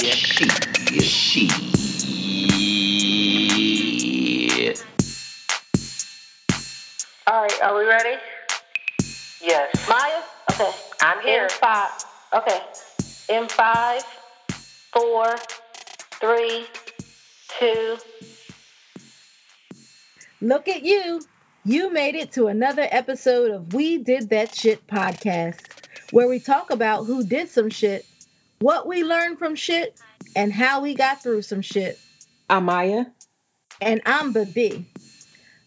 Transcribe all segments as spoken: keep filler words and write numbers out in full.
Yeah, she. Yeah, she. Yeah. All right, are we ready? Yes. Maya? Okay. I'm here. In five. Okay. In five, four, three, two. Look at you. You made it to another episode of We Did That Shit podcast, where we talk about who did some shit, what we learned from shit, and how we got through some shit. I'm Maya. And I'm Bebe.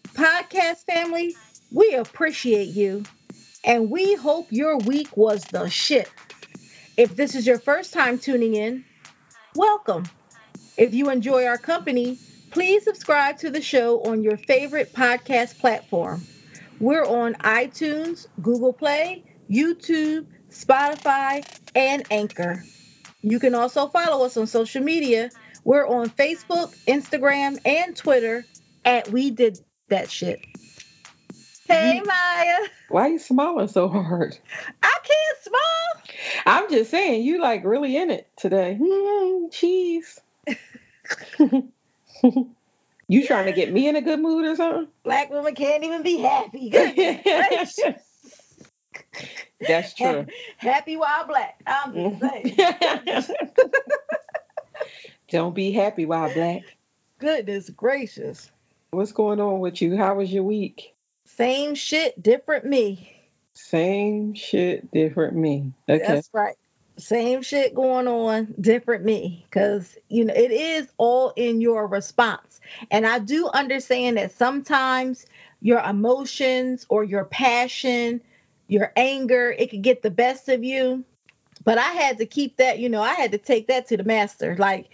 Podcast family, we appreciate you, and we hope your week was the shit. If this is your first time tuning in, welcome. If you enjoy our company, please subscribe to the show on your favorite podcast platform. We're on iTunes, Google Play, YouTube, Spotify, and Anchor. You can also follow us on social media. We're on Facebook, Instagram, and Twitter at We Did That Shit. Hey, Maya. Why are you smiling so hard? I can't smile. I'm just saying, you like really in it today. Mm, cheese. You trying to get me in a good mood or something? Black women can't even be happy. That's true. Happy while black. I'm just saying. Don't be happy while black. Goodness gracious. What's going on with you? How was your week? Same shit, different me. Same shit, different me. Okay. That's right. Same shit going on, different me, because, you know, it is all in your response. And I do understand that sometimes your emotions or your passion, your anger, it could get the best of you. But I had to keep that, you know, I had to take that to the master. Like,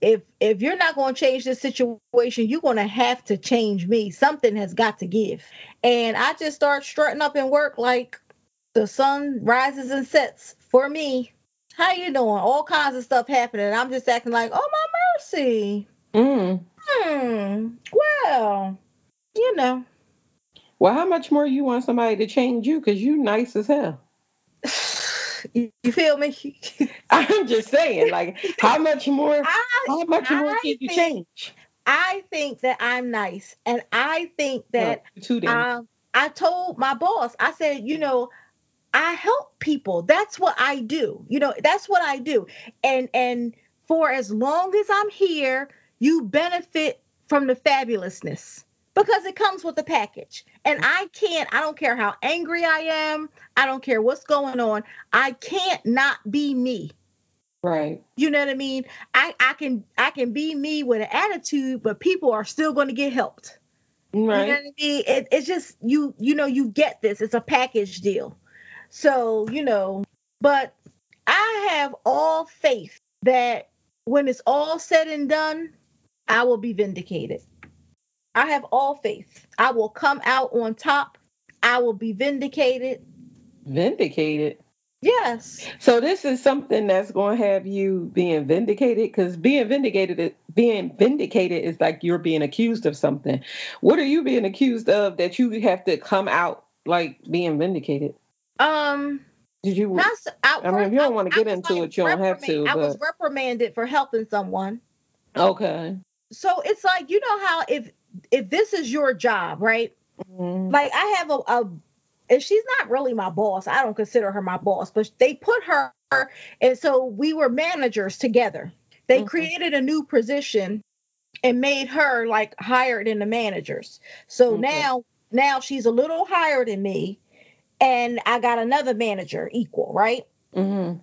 if if you're not going to change this situation, you're going to have to change me. Something has got to give. And I just start strutting up in work like the sun rises and sets for me. How you doing? All kinds of stuff happening. I'm just acting like, oh, my mercy. Mm. Hmm. Well, you know. Well, how much more you want somebody to change you? Because you nice as hell. You feel me? I'm just saying, like, how much more, I, how much I more think, can you change? I think that I'm nice. And I think that no, um, I told my boss, I said, you know, I help people. That's what I do. You know, that's what I do. And and for as long as I'm here, you benefit from the fabulousness because it comes with the package. And I can't, I don't care how angry I am. I don't care what's going on. I can't not be me. Right. You know what I mean? I, I can I can be me with an attitude, but people are still going to get helped. Right. You know what I mean? It, it's just, you you know, you get this. It's a package deal. So, you know, but I have all faith that when it's all said and done, I will be vindicated. I have all faith. I will come out on top. I will be vindicated. Vindicated? Yes. So this is something that's going to have you being vindicated, because being vindicated, being vindicated is like you're being accused of something. What are you being accused of that you have to come out like being vindicated? Um, did you? Not, I, I mean, if you don't I, want to get into like it, you don't have to. But I was reprimanded for helping someone. Okay. So it's like, you know how if if this is your job, right? Mm-hmm. Like I have a, a, and she's not really my boss. I don't consider her my boss, but they put her, and so we were managers together. They mm-hmm. created a new position and made her like higher than the managers. So mm-hmm. now now she's a little higher than me. And I got another manager equal, right? Mm-hmm.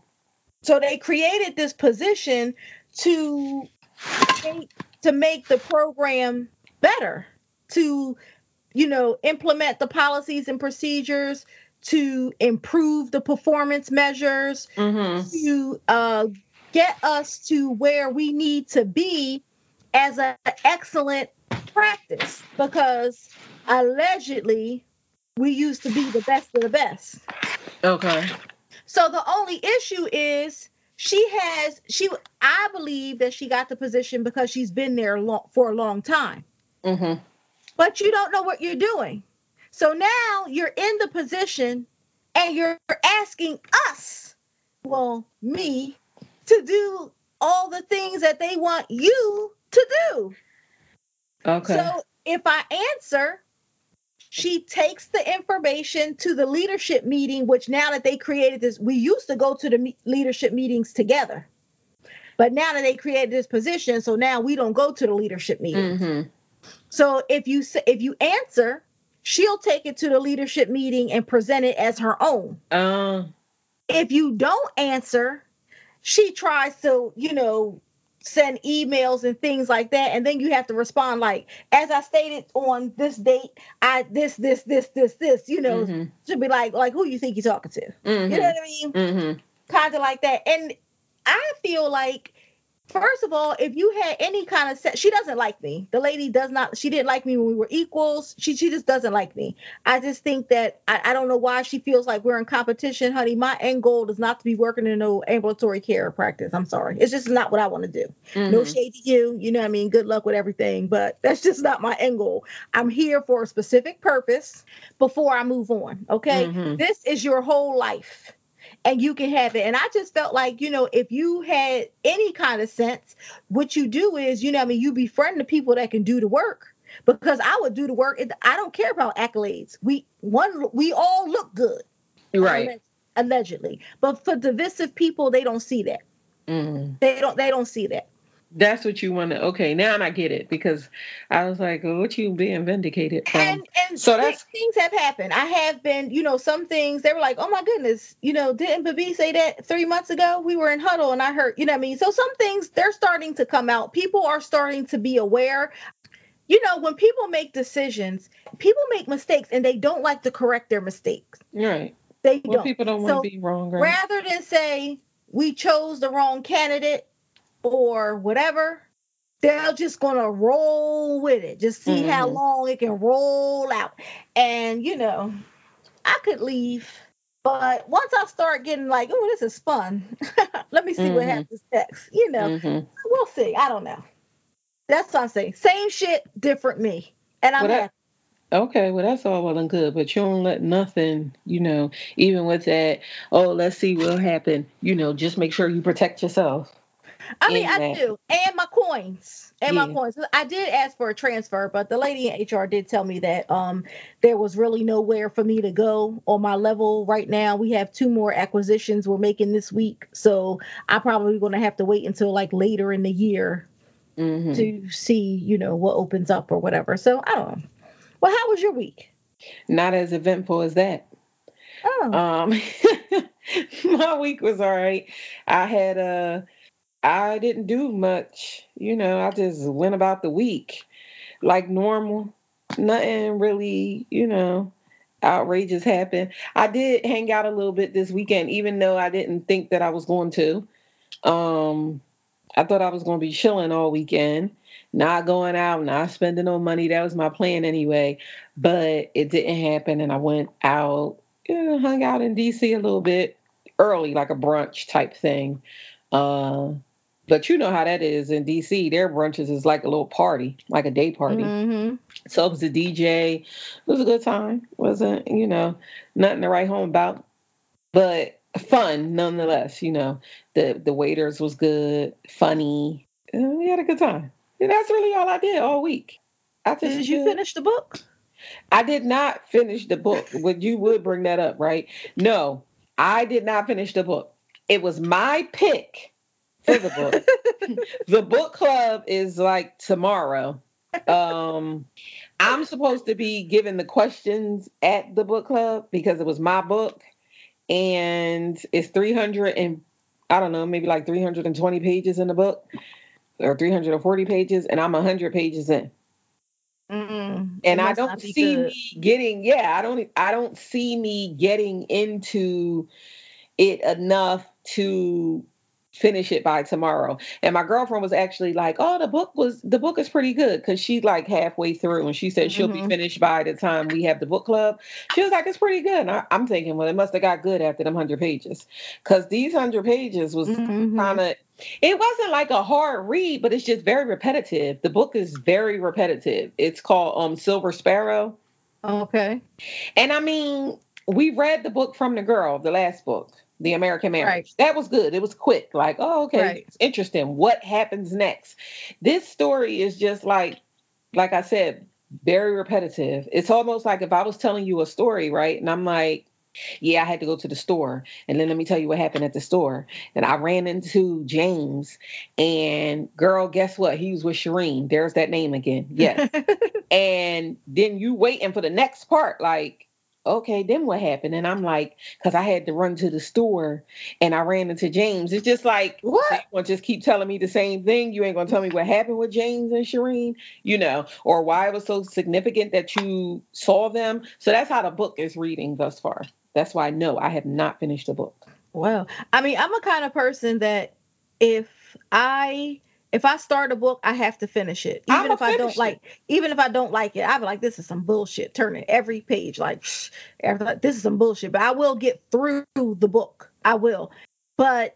So they created this position to make, to make the program better, to, you know, implement the policies and procedures, to improve the performance measures, mm-hmm. to uh, get us to where we need to be as an excellent practice, because allegedly, we used to be the best of the best. Okay. So the only issue is she has, she, I believe that she got the position because she's been there long, for a long time. Mm-hmm. But you don't know what you're doing. So now you're in the position and you're asking us, well, me, to do all the things that they want you to do. Okay. So if I answer, she takes the information to the leadership meeting, which now that they created this, we used to go to the me- leadership meetings together. But now that they created this position, so now we don't go to the leadership meeting. Mm-hmm. So if you if you answer, she'll take it to the leadership meeting and present it as her own. Uh, if you don't answer, she tries to, you know, send emails and things like that. And then you have to respond like, as I stated on this date, I this, this, this, this, this, you know, mm-hmm. she'll be like, like, who you think you're talking to? Mm-hmm. You know what I mean? Mm-hmm. Kind of like that. And I feel like, first of all, if you had any kind of, se- she doesn't like me. The lady does not, she didn't like me when we were equals. She she just doesn't like me. I just think that, I, I don't know why she feels like we're in competition, honey. My end goal is not to be working in no ambulatory care practice. I'm sorry. It's just not what I want to do. Mm-hmm. No shade to you. You know what I mean? Good luck with everything, but that's just not my end goal. I'm here for a specific purpose before I move on. Okay. Mm-hmm. This is your whole life. And you can have it. And I just felt like, you know, if you had any kind of sense, what you do is, you know, I mean, you befriend the people that can do the work, because I would do the work. I don't care about accolades. We one, we all look good. Right. Allegedly. But for divisive people, they don't see that. Mm. They don't they don't see that. That's what you want to. Okay, now I get it, because I was like, well, "What you being vindicated from?" And, and so that's things have happened. I have been, you know, some things they were like, "Oh my goodness," you know, didn't Bebe say that three months ago? We were in huddle, and I heard, you know, what I mean, so some things they're starting to come out. People are starting to be aware. You know, when people make decisions, people make mistakes, and they don't like to correct their mistakes. Right? They well, don't. People don't want to so be wrong. Right? Rather than say we chose the wrong candidate or whatever, they're just going to roll with it. Just see mm-hmm. how long it can roll out. And, you know, I could leave. But once I start getting like, oh, this is fun. Let me see mm-hmm. what happens next. You know, mm-hmm. we'll see. I don't know. That's what I'm saying. Same shit, different me. And I'm well, happy. Okay, well, that's all well and good, but you don't let nothing, you know, even with that, oh, let's see what'll happen. You know, just make sure you protect yourself. I mean, I do. And my coins. And yeah. my coins. I did ask for a transfer, but the lady in H R did tell me that um, there was really nowhere for me to go on my level right now. We have two more acquisitions we're making this week. So I'm probably going to have to wait until like later in the year mm-hmm. to see, you know, what opens up or whatever. So I don't know. Well, how was your week? Not as eventful as that. Oh. Um, my week was all right. I had a... I didn't do much, you know, I just went about the week like normal. Nothing really, you know, outrageous happened. I did hang out a little bit this weekend, even though I didn't think that I was going to. Um, I thought I was going to be chilling all weekend, not going out, not spending no money. That was my plan anyway, but it didn't happen. And I went out, you know, hung out in D C a little bit early, like a brunch type thing. Uh, But you know how that is in D C. Their brunches is like a little party, like a day party. Mm-hmm. So it was a D J. It was a good time. Wasn't, you know, nothing to write home about, but fun nonetheless. You know, the, the waiters was good, funny. And we had a good time. And that's really all I did all week. I just did you did. finish the book? I did not finish the book. But you would bring that up, right? No, I did not finish the book. It was my pick for the book. The book club is like tomorrow. Um, I'm supposed to be given the questions at the book club because it was my book. And it's three hundred and, I don't know, maybe like three hundred twenty pages in the book or three hundred forty pages. And I'm one hundred pages in. Mm-mm. And I don't see good. me getting, yeah, I don't, I don't see me getting into it enough to finish it by tomorrow. And my girlfriend was actually like, oh, the book was, the book is pretty good. Cause she's like halfway through and she said she'll mm-hmm. be finished by the time we have the book club. She was like, it's pretty good. And I, I'm thinking, well, it must've got good after them hundred pages. Cause these hundred pages was mm-hmm. kind of, it wasn't like a hard read, but it's just very repetitive. The book is very repetitive. It's called um, Silver Sparrow. Okay. And I mean, we read the book from the girl, the last book. The American Marriage. Right. That was good. It was quick. Like, oh, okay. Right. It's interesting. What happens next? This story is just like, like I said, very repetitive. It's almost like if I was telling you a story, right? And I'm like, yeah, I had to go to the store. And then let me tell you what happened at the store. And I ran into James and girl, guess what? He was with Shireen. There's that name again. Yes. And then you waiting for the next part. Like, okay, then what happened? And I'm like, because I had to run to the store and I ran into James. It's just like, what? You gonna just keep telling me the same thing? You ain't going to tell me what happened with James and Shireen, you know, or why it was so significant that you saw them. So that's how the book is reading thus far. That's why I know I have not finished the book. Well, I mean, I'm a kind of person that if I... If I start a book, I have to finish it. Even if I don't like, even if I don't like it, I'll be like, "This is some bullshit." Turning every page, like, "This is some bullshit." But I will get through the book. I will. But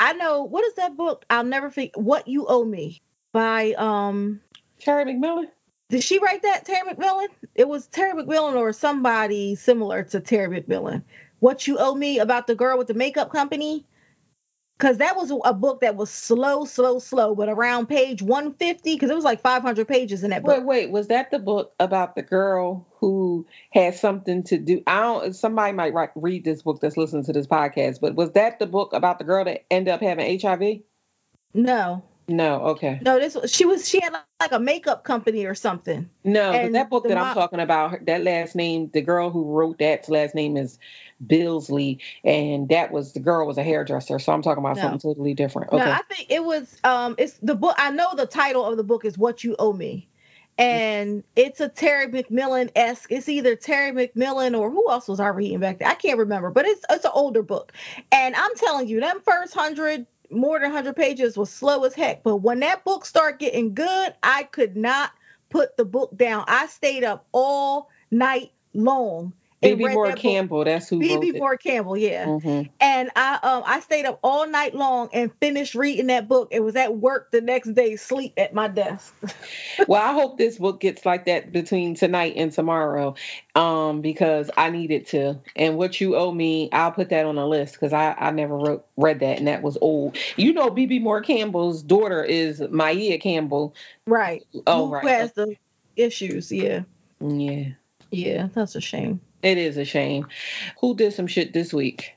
I know, what is that book? I'll never forget. What You Owe Me by um Terry McMillan. Did she write that? Terry McMillan. It was Terry McMillan or somebody similar to Terry McMillan. What You Owe Me, about the girl with the makeup company. Because that was a book that was slow, slow, slow, but around page one fifty, because it was like five hundred pages in that book. Wait, wait, was that the book about the girl who had something to do? I don't, somebody might write, read this book that's listening to this podcast, but was that the book about the girl that ended up having H I V? No. No, okay. No, this she was, she had like a makeup company or something. No, and but that book that mom, I'm talking about, that last name, the girl who wrote that last name is Billsley, and that was the girl was a hairdresser. So I'm talking about no. something totally different. Okay. No, I think it was um, it's the book. I know the title of the book is What You Owe Me, and it's a Terry McMillan-esque. It's either Terry McMillan or who else was I reading back then? I can't remember, but it's it's an older book, and I'm telling you, them first hundred. More than one hundred pages was slow as heck. But when that book started getting good, I could not put the book down. I stayed up all night long. Bebe Moore Campbell, that's who wrote it. Bebe Moore Campbell, yeah. Mm-hmm. And I um I stayed up all night long and finished reading that book. It was at work the next day, sleep at my desk. Well, I hope this book gets like that between tonight and tomorrow, um, because I need it to. And What You Owe Me, I'll put that on a list because I, I never wrote, read that, and that was old. You know, Bebe Moore Campbell's daughter is Maya Campbell. Right. Oh, who right. Who has the issues, yeah. Yeah. Yeah, that's a shame. It is a shame. Who did some shit this week?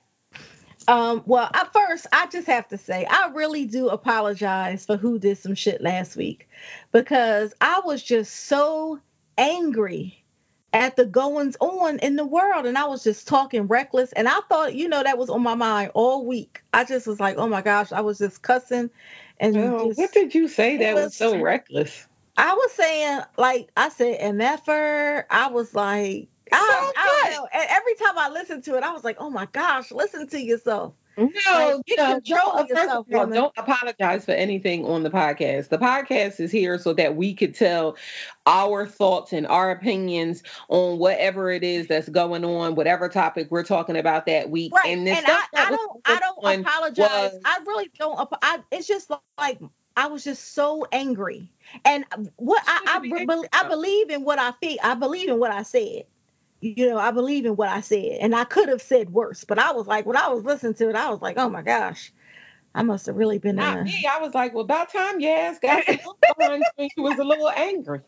Um, well, I, first, I just have to say, I really do apologize for who did some shit last week, because I was just so angry at the goings on in the world. And I was just talking reckless. And I thought, you know, that was on my mind all week. I just was like, oh, my gosh, I was just cussing. And oh, just, what did you say that was, was so reckless? I was saying, like, I said, and that fur, I was like. I, I don't know. And every time I listened to it, I was like, "Oh my gosh, listen to yourself." No, like, get no, control of yourself. All, don't apologize for anything on the podcast. The podcast is here so that we could tell our thoughts and our opinions on whatever it is that's going on, whatever topic we're talking about that week. Right. And, this and I, I don't, I don't apologize. Was, I really don't. I, it's just like I was just so angry, and what I, I, be I, I believe in what I feel. I believe in what I said. You know, I believe in what I said, and I could have said worse, but I was like, when I was listening to it, I was like, oh my gosh, I must have really been. Not me. I was like, well, about time you asked. I was a little angry.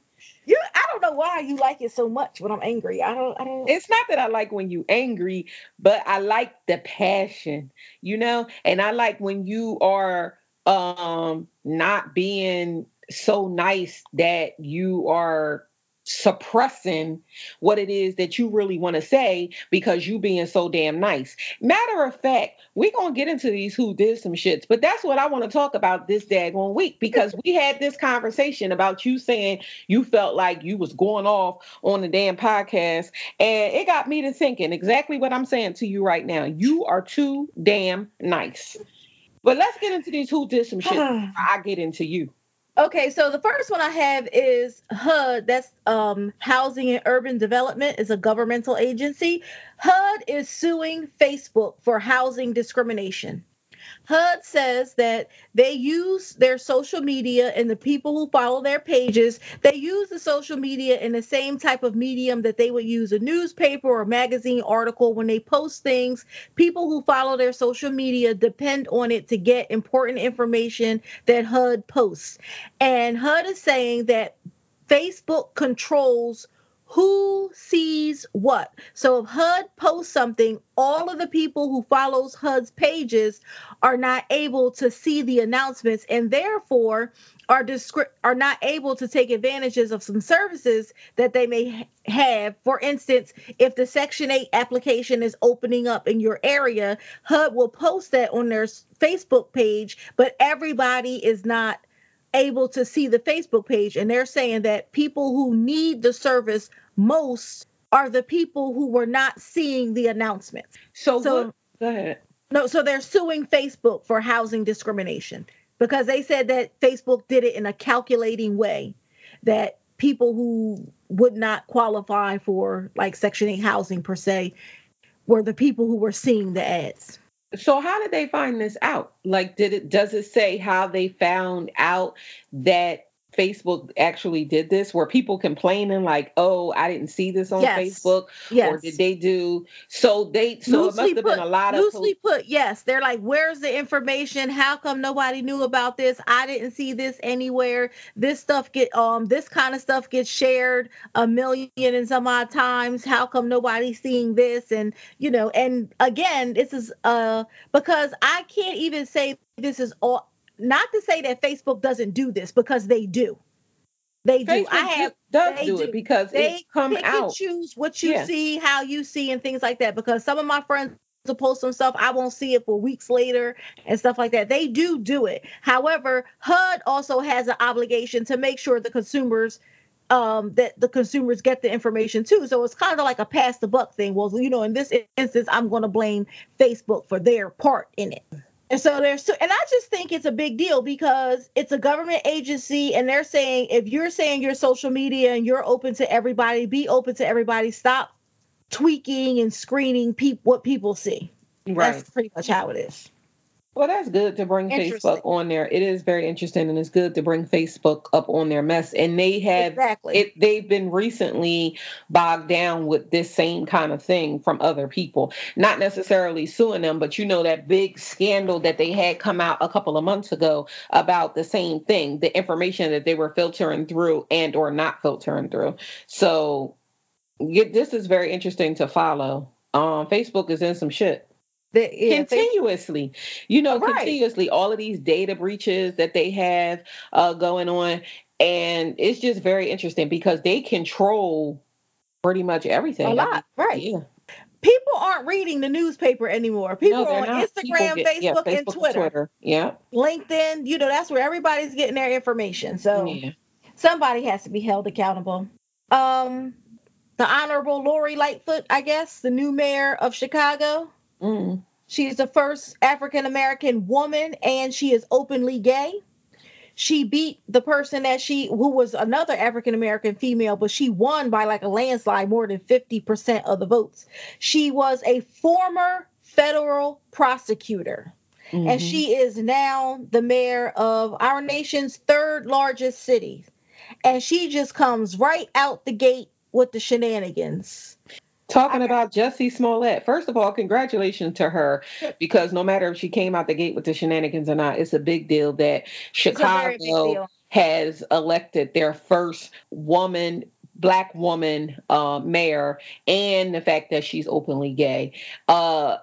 You, I don't know why you like it so much when I'm angry. I don't, I don't. It's not that I like when you angry, but I like the passion, you know, and I like when you are um not being so nice that you are suppressing what it is that you really want to say because you being so damn nice. Matter of fact, we're going to get into these who did some shits, but that's what I want to talk about this daggone week, because we had this conversation about you saying you felt like you was going off on the damn podcast, and it got me to thinking exactly what I'm saying to you right now. You are too damn nice. But let's get into these who did some shit before I get into you. Okay, so the first one I have is H U D. That's um, Housing and Urban Development. Is a governmental agency. H U D is suing Facebook for housing discrimination. H U D says that they use their social media and the people who follow their pages, they use the social media in the same type of medium that they would use a newspaper or magazine article when they post things. People who follow their social media depend on it to get important information that H U D posts. And H U D is saying that Facebook controls who sees what. So if H U D posts something, all of the people who follows H U D's pages are not able to see the announcements and therefore are discri- are not able to take advantages of some services that they may ha- have. For instance, if the Section eight application is opening up in your area, H U D will post that on their Facebook page, but everybody is not able to see the Facebook page, and they're saying that people who need the service most are the people who were not seeing the announcements. So, so what, go ahead. No, so they're suing Facebook for housing discrimination because they said that Facebook did it in a calculating way, that people who would not qualify for like Section eight housing per se were the people who were seeing the ads. So how did they find this out? Like, did it, does it say how they found out that Facebook actually did this? Were people complaining like, oh, I didn't see this on yes. Facebook? Yes. Or did they do, so they, so loosely it must have put, been a lot of. Loosely po- put, yes. They're like, where's the information? How come nobody knew about this? I didn't see this anywhere. This stuff get, um, this kind of stuff gets shared a million and some odd times. How come nobody's seeing this? And, you know, and again, this is, uh, because I can't even say this is all. Not to say that Facebook doesn't do this, because they do. They do. Facebook I have does they do it because they come pick out. And choose what you yeah. see, how you see, and things like that. Because some of my friends will post some stuff, I won't see it for weeks later and stuff like that. They do do it. However, H U D also has an obligation to make sure the consumers. Um, that the consumers get the information too. So it's kind of like a pass the buck thing. Well, you know, in this instance, I'm going to blame Facebook for their part in it. And so there's, so, and I just think it's a big deal because it's a government agency and they're saying, if you're saying your social media and you're open to everybody, be open to everybody, stop tweaking and screening pe- what people see. Right. That's pretty much how it is. Well, that's good to bring Facebook on there. It is very interesting, and it's good to bring Facebook up on their mess. And they have, exactly. it, they've been recently bogged down with this same kind of thing from other people, not necessarily suing them, but you know, that big scandal that they had come out a couple of months ago about the same thing, the information that they were filtering through and or not filtering through. So yeah, this is very interesting to follow. Um, Facebook is in some shit. The, yeah, continuously, Facebook. you know, right. continuously, all of these data breaches that they have uh, going on. And it's just very interesting because they control pretty much everything. A lot, right. Yeah. People aren't reading the newspaper anymore. People no, are on not. Instagram, get, Facebook, yeah, Facebook, and Twitter. And Twitter. Yeah. LinkedIn, you know, that's where everybody's getting their information. So yeah. somebody has to be held accountable. Um, the Honorable Lori Lightfoot, I guess, the new mayor of Chicago. Mm. She is the first African-American woman, and she is openly gay. She beat the person that she, who was another African-American female, but she won by like a landslide, more than fifty percent of the votes. She was a former federal prosecutor, mm-hmm. and she is now the mayor of our nation's third largest city. And she just comes right out the gate with the shenanigans. Talking about Jussie Smollett. First of all, congratulations to her, because no matter if she came out the gate with the shenanigans or not, it's a big deal that Chicago deal. has elected their first woman, black woman uh, mayor, and the fact that she's openly gay. Uh,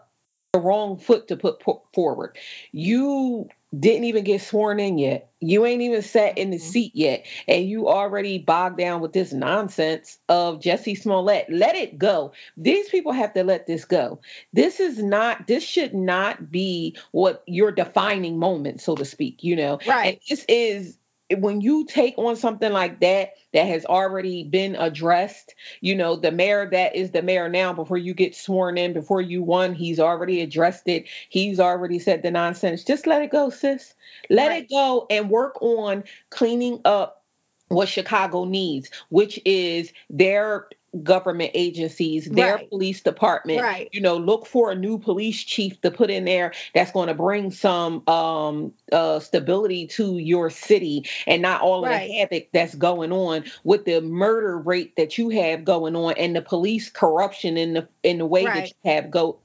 the wrong foot to put forward. You didn't even get sworn in yet. You ain't even sat in the seat yet. And you already bogged down with this nonsense of Jussie Smollett. Let it go. These people have to let this go. This is not, this should not be what your defining moment, so to speak, you know? Right. And this is, when you take on something like that, that has already been addressed, you know, the mayor that is the mayor now, before you get sworn in, before you won, he's already addressed it. He's already said the nonsense. Just let it go, sis. Let right. it go and work on cleaning up what Chicago needs, which is their government agencies, their right. police department, right. you know, look for a new police chief to put in there that's going to bring some um, uh, stability to your city and not all right. of the havoc that's going on with the murder rate that you have going on and the police corruption in the in the way right. that you have go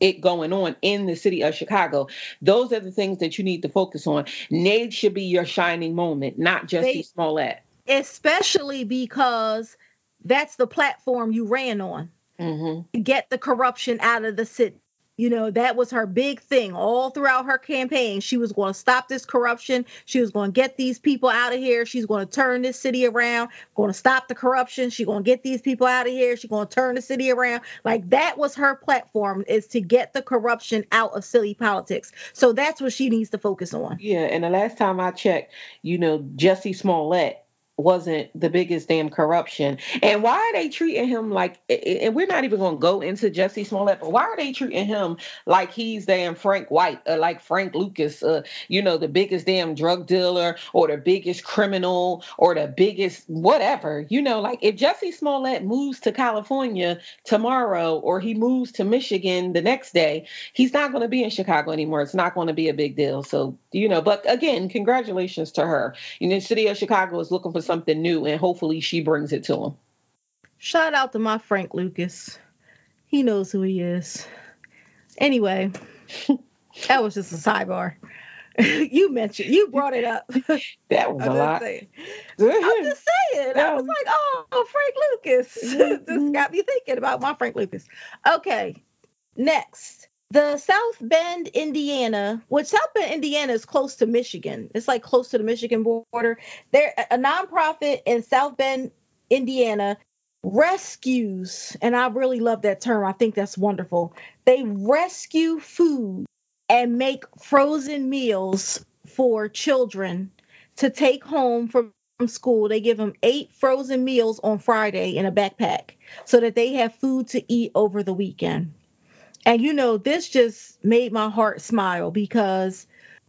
it going on in the city of Chicago. Those are the things that you need to focus on. Nade should be your shining moment, not Jussie Smollett. Especially because that's the platform you ran on. Mm-hmm. Get the corruption out of the city. You know, that was her big thing all throughout her campaign. She was going to stop this corruption. She was going to get these people out of here. She's going to turn this city around, going to stop the corruption. She's going to get these people out of here. She's going to turn the city around. Like, that was her platform, is to get the corruption out of city politics. So that's what she needs to focus on. Yeah. And the last time I checked, you know, Jussie Smollett wasn't the biggest damn corruption. And why are they treating him like, and we're not even going to go into Jussie Smollett, but why are they treating him like he's damn Frank White or like Frank Lucas, uh, you know, the biggest damn drug dealer or the biggest criminal or the biggest whatever? You know, like if Jussie Smollett moves to California tomorrow or he moves to Michigan the next day, he's not going to be in Chicago anymore. It's not going to be a big deal. So, you know, but again, congratulations to her. You know, the city of Chicago is looking for something new, and hopefully she brings it to him. Shout out to my Frank Lucas. He knows who he is. Anyway, that was just a sidebar. You mentioned, you brought it up. That was a lot. I'm just saying. I was like, oh, Frank Lucas. This got me thinking about my Frank Lucas. Okay, next. The South Bend, Indiana, which South Bend, Indiana is close to Michigan. It's like close to the Michigan border. They're a nonprofit in South Bend, Indiana, rescues, and I really love that term. I think that's wonderful. They rescue food and make frozen meals for children to take home from school. They give them eight frozen meals on Friday in a backpack so that they have food to eat over the weekend. And, you know, this just made my heart smile because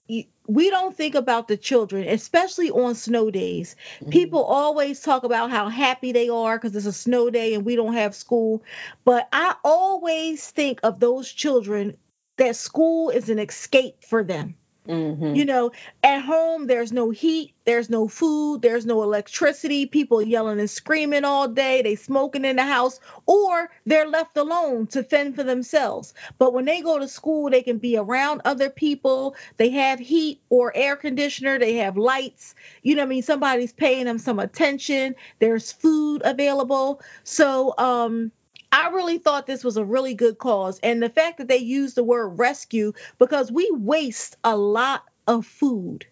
we don't think about the children, especially on snow days. Mm-hmm. People always talk about how happy they are because it's a snow day and we don't have school. But I always think of those children that school is an escape for them. Mm-hmm. You know, at home, there's no heat, there's no food, there's no electricity, people yelling and screaming all day, they smoking in the house, or they're left alone to fend for themselves. But when they go to school, they can be around other people, they have heat or air conditioner, they have lights, you know what I mean? Somebody's paying them some attention, there's food available. So, um, I really thought this was a really good cause. And the fact that they used the word rescue, because we waste a lot of food.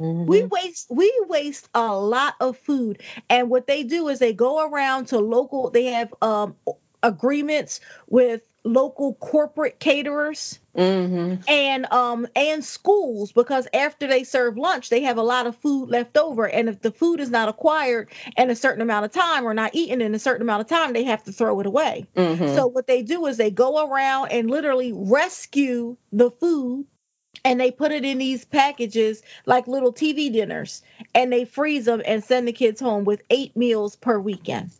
Mm-hmm. We waste we waste a lot of food. And what they do is they go around to local, they have um, agreements with local corporate caterers mm-hmm. and um and schools, because after they serve lunch, they have a lot of food left over. And if the food is not acquired in a certain amount of time or not eaten in a certain amount of time, they have to throw it away. Mm-hmm. So what they do is they go around and literally rescue the food, and they put it in these packages like little T V dinners, and they freeze them and send the kids home with eight meals per weekend.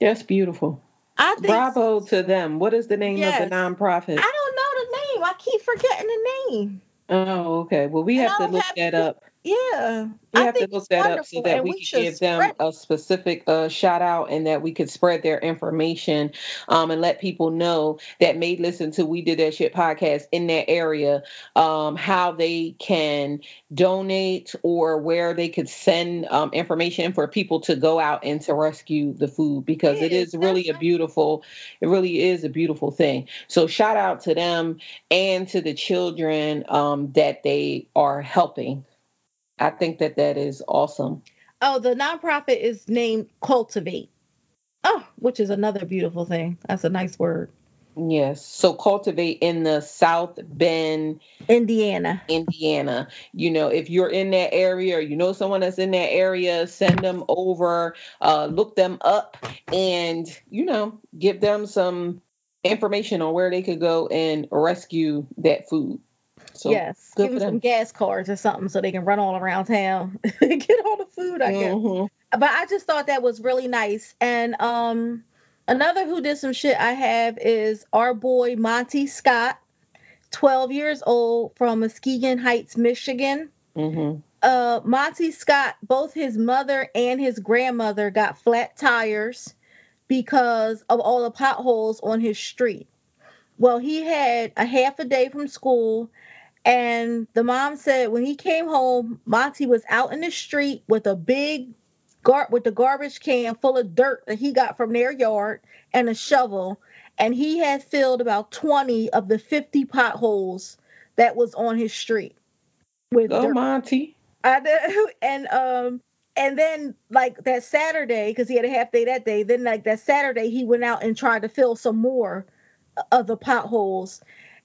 That's beautiful. I think, bravo to them. What is the name yes. of the nonprofit? I don't know the name. I keep forgetting the name. Oh, okay. Well, we and have to look have that to, up. Yeah. We I have to look that up so that we, we can give them it. a specific uh, shout out, and that we could spread their information um, and let people know that may listen to We Did That Shit podcast in that area, um, how they can donate or where they could send um, information for people to go out and to rescue the food, because yeah, it is really a beautiful, it really is a beautiful thing. So shout out to them and to the children um, that they are helping. I think that that is awesome. Oh, the nonprofit is named Cultivate. Oh, which is another beautiful thing. That's a nice word. Yes. So Cultivate in the South Bend, Indiana. Indiana. You know, if you're in that area or you know someone that's in that area, send them over, uh, look them up, and, you know, give them some information on where they could go and rescue that food. So, yes, give them some gas cards or something so they can run all around town, get all the food, I guess. Mm-hmm. But I just thought that was really nice. And um, Another who did some shit I have is our boy Monty Scott, twelve years old, from Muskegon Heights, Michigan. Mm-hmm. Uh, Monty Scott, both his mother and his grandmother got flat tires because of all the potholes on his street. Well, he had a half a day from school, and the mom said when he came home, Monty was out in the street with a big gar- with the garbage can full of dirt that he got from their yard and a shovel, and he had filled about twenty of the fifty potholes that was on his street with oh, dirt. Monty. I did, and um and then like that Saturday, because he had a half day that day, then like that Saturday he went out and tried to fill some more of the potholes.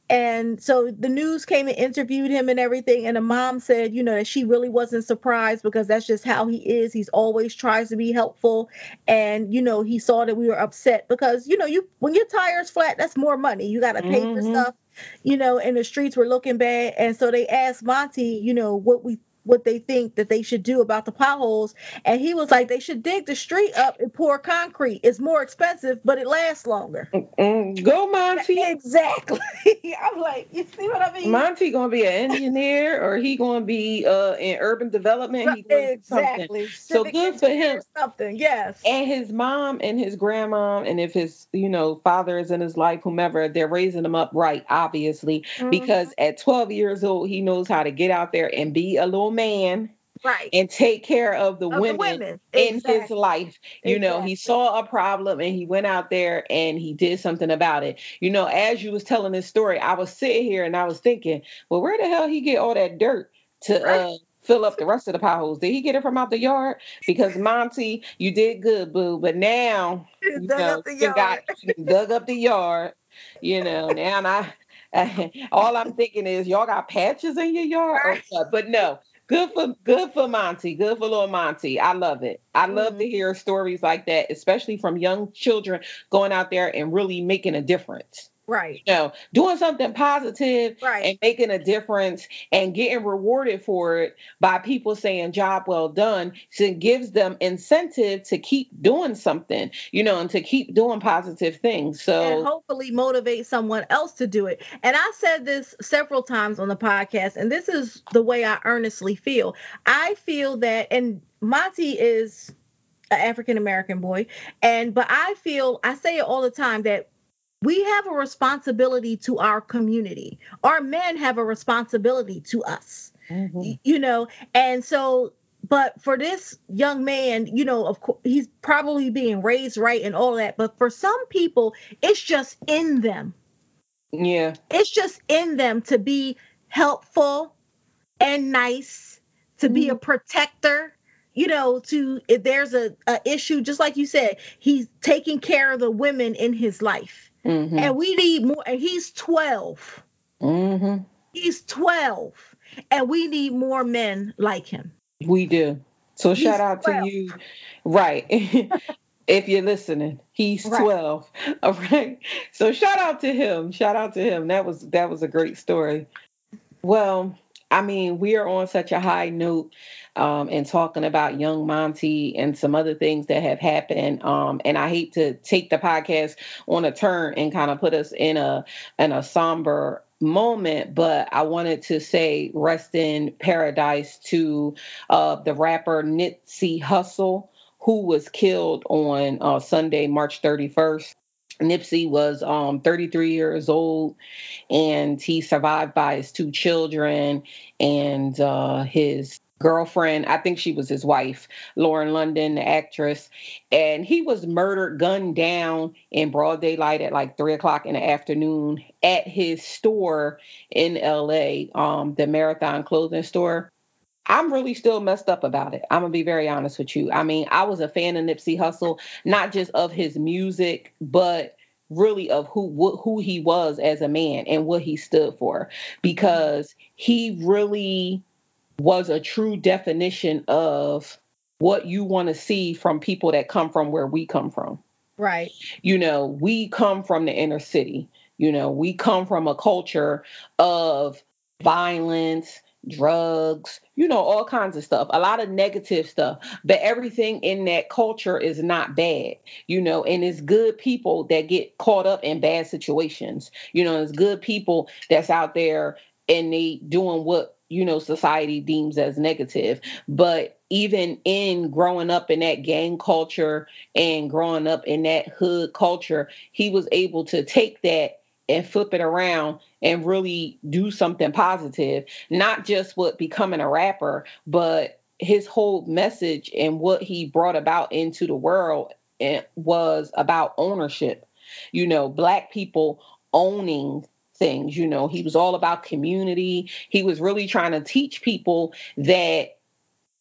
And so the news came and interviewed him and everything. And the mom said, you know, that she really wasn't surprised because that's just how he is. He's always tries to be helpful. And, you know, he saw that we were upset because, you know, you when your tire's flat, that's more money. You got to pay mm-hmm. for stuff, you know, and the streets were looking bad. And so they asked Monty, you know, what we what they think that they should do about the potholes. And he was like, they should dig the street up and pour concrete. It's more expensive, but it lasts longer. Mm-mm. Go, Monty. Exactly. I'm like, you see what I mean? Monty going to be an engineer or he going to be uh, in urban development. He exactly. So good for him. Something, yes. And his mom and his grandmom, and if his, you know, father is in his life, whomever, they're raising him up right, obviously, mm-hmm. because at twelve years old, he knows how to get out there and be a little man, right, and take care of the, of women, the women in exactly. his life. You exactly. know, he saw a problem and he went out there and he did something about it. You know, as you was telling this story, I was sitting here and I was thinking, well, where the hell he get all that dirt to right. uh, fill up the rest of the potholes? Did he get it from out the yard? Because Monty, you did good, boo, but now you, dug, know, up the you, got, you dug up the yard. You know, now I. Uh, all I'm thinking is y'all got patches in your yard, or what? But no, good for good for Monty, good for little Monty. I love it. I love mm-hmm. to hear stories like that, especially from young children going out there and really making a difference. Right. You know, doing something positive right. and making a difference and getting rewarded for it by people saying job well done. So it gives them incentive to keep doing something, you know, and to keep doing positive things. So and hopefully motivate someone else to do it. And I said this several times on the podcast, and this is the way I earnestly feel. I feel that, and Monty is an African-American boy. And, but I feel, I say it all the time that we have a responsibility to our community. Our men have a responsibility to us, mm-hmm. you know? And so, but for this young man, you know, of course, he's probably being raised right and all that. But for some people, it's just in them. Yeah. It's just in them to be helpful and nice, to mm-hmm. be a protector. You know, to if there's a, a issue, just like you said, he's taking care of the women in his life. Mm-hmm. And we need more. And he's twelve. Mm-hmm. He's twelve. And we need more men like him. We do. So he's shout out twelve. To you. Right. If you're listening, he's right. twelve. All right. So shout out to him. Shout out to him. That was that was a great story. Well, I mean, we are on such a high note um, and talking about young Monty and some other things that have happened. Um, and I hate to take the podcast on a turn and kind of put us in a in a somber moment, but I wanted to say rest in paradise to uh, the rapper Nipsey Hussle, who was killed on uh, Sunday, March thirty-first. Nipsey was um, thirty-three years old, and he survived by his two children and uh, his girlfriend. I think she was his wife, Lauren London, the actress. And he was murdered, gunned down in broad daylight at like three o'clock in the afternoon at his store in L A, um, the Marathon clothing store. I'm really still messed up about it. I'm going to be very honest with you. I mean, I was a fan of Nipsey Hussle, not just of his music, but really of who wh- who he was as a man and what he stood for, because he really was a true definition of what you want to see from people that come from where we come from. Right. You know, we come from the inner city. You know, we come from a culture of violence, drugs, you know, all kinds of stuff, a lot of negative stuff. But everything in that culture is not bad, you know, and it's good people that get caught up in bad situations. You know, it's good people that's out there and they doing what, you know, society deems as negative. But even in growing up in that gang culture and growing up in that hood culture, he was able to take that and flip it around and really do something positive, not just with becoming a rapper, but his whole message and what he brought about into the world was about ownership. You know, Black people owning things. You know, he was all about community. He was really trying to teach people that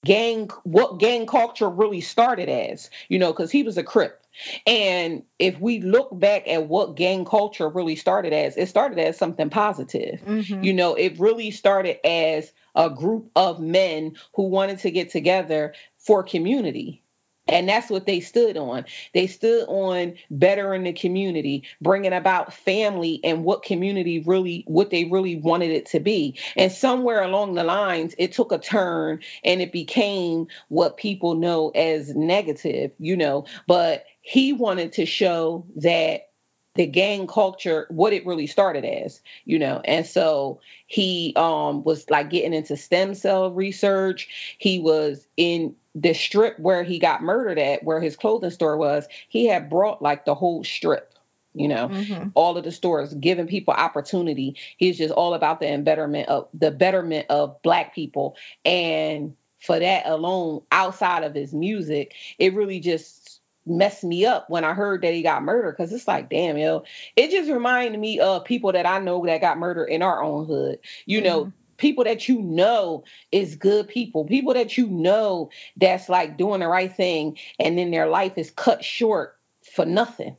gang, what gang culture really started as, you know, because he was a Crip. And if we look back at what gang culture really started as, it started as something positive. Mm-hmm. You know, it really started as a group of men who wanted to get together for community. And that's what they stood on. They stood on bettering the community, bringing about family and what community really, what they really wanted it to be. And somewhere along the lines, it took a turn and it became what people know as negative, you know. But he wanted to show that the gang culture, what it really started as, you know. And so he um, was like getting into stem cell research. He was in the strip where he got murdered at, where his clothing store was. He had brought like the whole strip, you know, mm-hmm. all of the stores, giving people opportunity. He's just all about the betterment of the betterment of Black people. And for that alone, outside of his music, it really just messed me up when I heard that he got murdered. Cause it's like, damn, yo, it just reminded me of people that I know that got murdered in our own hood, you mm-hmm. know, people that you know is good people, people that you know that's like doing the right thing, and then their life is cut short for nothing.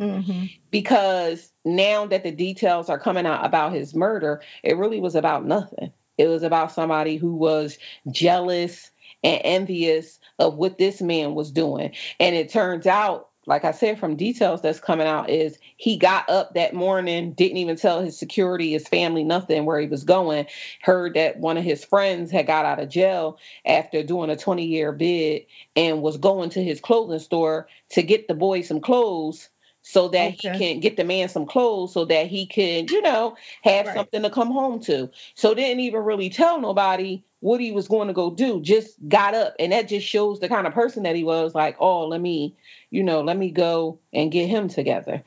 Mm-hmm. Because now that the details are coming out about his murder, it really was about nothing. It was about somebody who was jealous and envious of what this man was doing. And it turns out, like I said, from details that's coming out, is he got up that morning, didn't even tell his security, his family, nothing where he was going. Heard that one of his friends had got out of jail after doing a twenty year bid and was going to his clothing store to get the boy some clothes so that okay. he can get the man some clothes so that he can, you know, have right. something to come home to. So didn't even really tell nobody what he was going to go do, just got up. And that just shows the kind of person that he was, like, oh, let me, you know, let me go and get him together.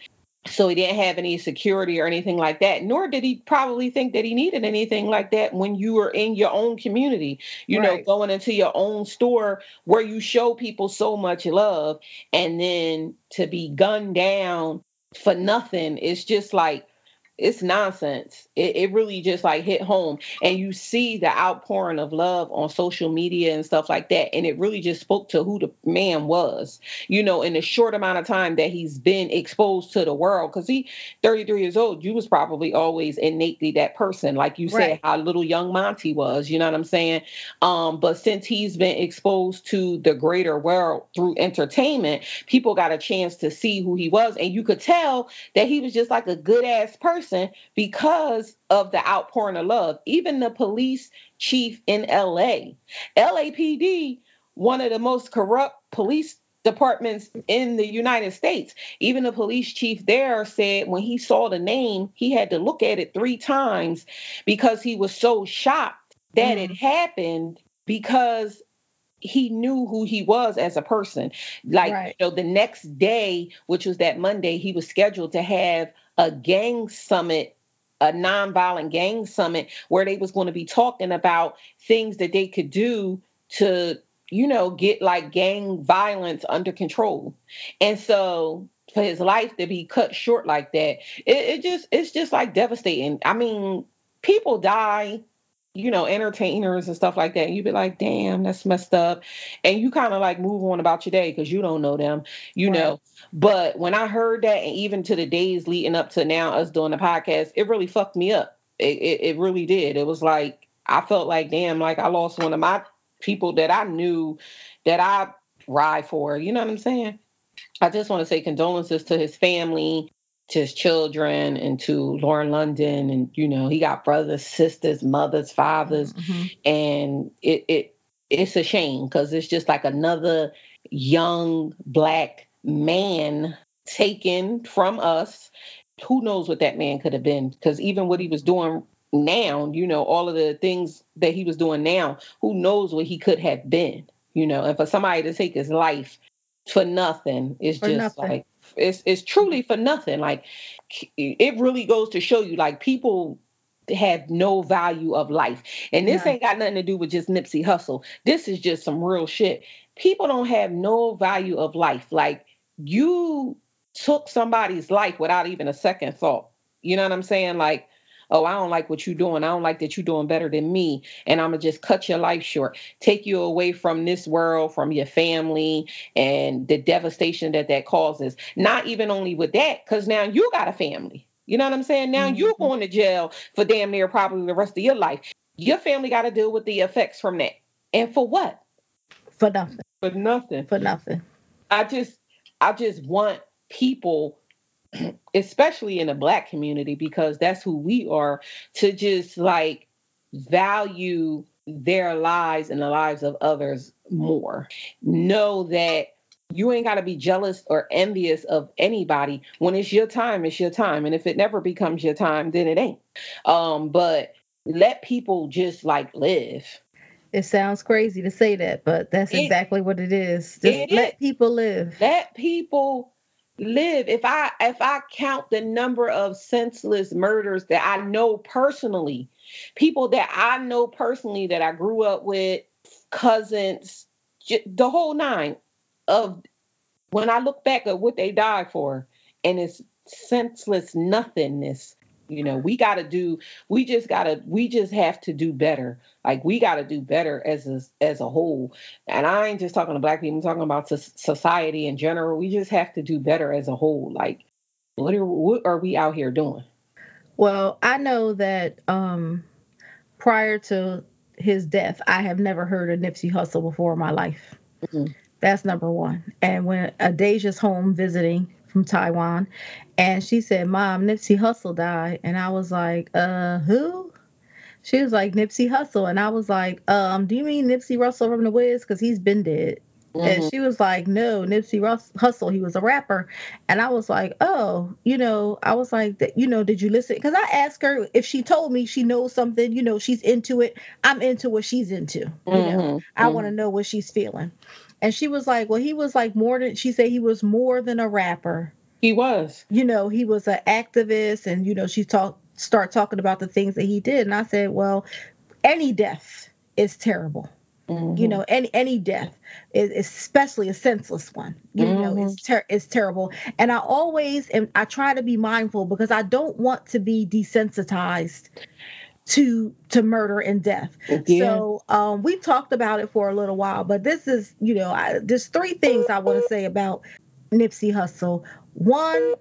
So he didn't have any security or anything like that, nor did he probably think that he needed anything like that when you were in your own community, you right. know, going into your own store where you show people so much love, and then to be gunned down for nothing. It's just like, it's nonsense. It, it really just like hit home. And you see the outpouring of love on social media and stuff like that. And it really just spoke to who the man was, you know, in the short amount of time that he's been exposed to the world. Cause he, thirty-three years old, you was probably always innately that person. Like you said, right. how little young Monty was, you know what I'm saying? Um, but since he's been exposed to the greater world through entertainment, people got a chance to see who he was. And you could tell that he was just like a good ass person, because of the outpouring of love. Even the police chief in L A, L A P D, one of the most corrupt police departments in the United States. Even the police chief there said when he saw the name, he had to look at it three times because he was so shocked that mm-hmm. it happened, because he knew who he was as a person. Like, right. you know, the next day, which was that Monday, he was scheduled to have a gang summit, a nonviolent gang summit, where they was going to be talking about things that they could do to, you know, get like gang violence under control. And so for his life to be cut short like that, it, it just, it's just like devastating. I mean, people die, you know, entertainers and stuff like that. And you'd be like, damn, that's messed up. And you kind of like move on about your day because you don't know them, you right. know. But when I heard that, and even to the days leading up to now, us doing the podcast, it really fucked me up. It, it, it really did. It was like, I felt like, damn, like I lost one of my people that I knew that I ride for. You know what I'm saying? I just want to say condolences to his family. to his children and to Lauren London. And, you know, he got brothers, sisters, mothers, fathers. Mm-hmm. And it it it's a shame because it's just like another young black man taken from us. Who knows what that man could have been? Because even what he was doing now, you know, all of the things that he was doing now, who knows what he could have been, you know? And for somebody to take his life for nothing, it's just nothing. like, it's it's truly for nothing. Like, it really goes to show you, like, people have no value of life. And this yeah. ain't got nothing to do with just Nipsey Hussle. This is just some real shit. People don't have no value of life. Like, you took somebody's life without even a second thought. You know what I'm saying? Like, oh, I don't like what you're doing. I don't like that you're doing better than me. And I'm going to just cut your life short, take you away from this world, from your family, and the devastation that that causes. Not even only with that, because now you got a family. You know what I'm saying? Now mm-hmm. you're going to jail for damn near probably the rest of your life. Your family got to deal with the effects from that. And for what? For nothing. For nothing. For nothing. I just, I just want people, especially in the black community, because that's who we are, to just like value their lives and the lives of others more. Know that you ain't got to be jealous or envious of anybody. When it's your time, it's your time. And if it never becomes your time, then it ain't. Um, but let people just like live. It sounds crazy to say that, but that's it, exactly what it is. Just it let is. people live. Let people live. If I if I count the number of senseless murders that I know personally, people that I know personally that I grew up with, cousins, the whole nine, of when I look back at what they died for, and it's senseless nothingness. You know, we got to do, we just got to, we just have to do better. Like, we got to do better as a, as a whole. And I ain't just talking to black people, I'm talking about society in general. We just have to do better as a whole. Like, what are, what are we out here doing? Well, I know that um, prior to his death, I have never heard of Nipsey Hussle before in my life. Mm-hmm. That's number one. And when Adaja's home visiting from Taiwan, and she said, "Mom, Nipsey Hussle died," and I was like, "Uh, who?" She was like, "Nipsey Hussle," and I was like, "Um, do you mean Nipsey Russell from The Wiz? Because he's been dead." Mm-hmm. And she was like, "No, Nipsey Russ- Hussle, he was a rapper," and I was like, "Oh, you know," I was like, "You know, did you listen?" Because I asked her if she told me she knows something. You know, she's into it. I'm into what she's into. Mm-hmm. You know, mm-hmm. I want to know what she's feeling. And she was like, well, he was like more than, she said he was more than a rapper. He was. You know, he was an activist. And, you know, she talked, start talking about the things that he did. And I said, well, any death is terrible. Mm-hmm. You know, any any death, is, especially a senseless one, you mm-hmm. know, is, ter- is terrible. And I always, am, I try to be mindful because I don't want to be desensitized to to murder and death. Yeah. So um, we've talked about it for a little while, but this is, you know, I, there's three things I want to say about Nipsey Hussle. One,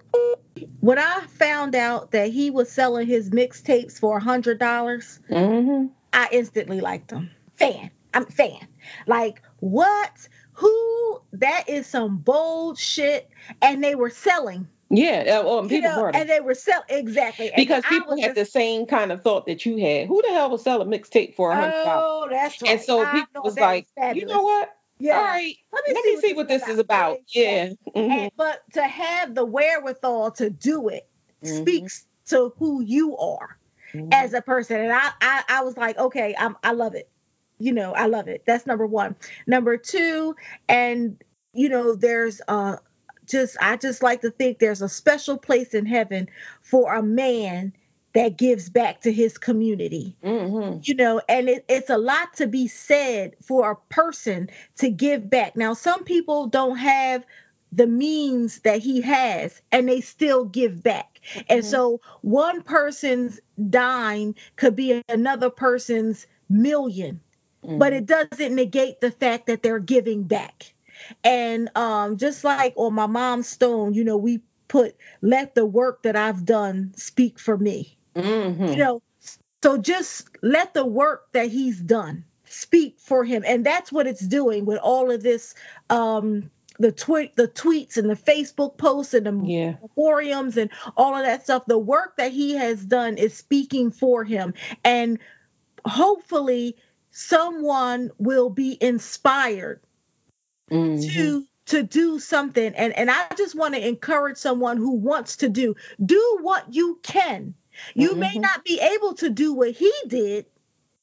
when I found out that he was selling his mixtapes for one hundred dollars, mm-hmm. I instantly liked him. Fan. I'm a fan. Like, what? Who? That is some bold shit. And they were selling. Yeah, um, people you know, bought it. And they were selling, exactly. Because and people had just, the same kind of thought that you had. Who the hell would sell a mixtape for one hundred dollars? Oh, that's right. And so I people was like, you know what? Yeah. All right, let me let see, see what this is about. This is about. Yeah. Mm-hmm. And, but to have the wherewithal to do it mm-hmm. speaks to who you are mm-hmm. as a person. And I, I, I was like, okay, I'm, I love it. You know, I love it. That's number one. Number two, and, you know, there's... uh. Just, I just like to think there's a special place in heaven for a man that gives back to his community, mm-hmm. you know, and it, it's a lot to be said for a person to give back. Now, some people don't have the means that he has and they still give back. Mm-hmm. And so one person's dime could be another person's million, mm-hmm. but it doesn't negate the fact that they're giving back. And um, just like on my mom's stone, you know, we put, let the work that I've done speak for me, mm-hmm. you know, so just let the work that he's done speak for him. And that's what it's doing with all of this um, the tweet, the tweets and the Facebook posts and the yeah. forums and all of that stuff. The work that he has done is speaking for him. And hopefully someone will be inspired mm-hmm. to to do something. And, and I just want to encourage someone who wants to do, do what you can. You mm-hmm. may not be able to do what he did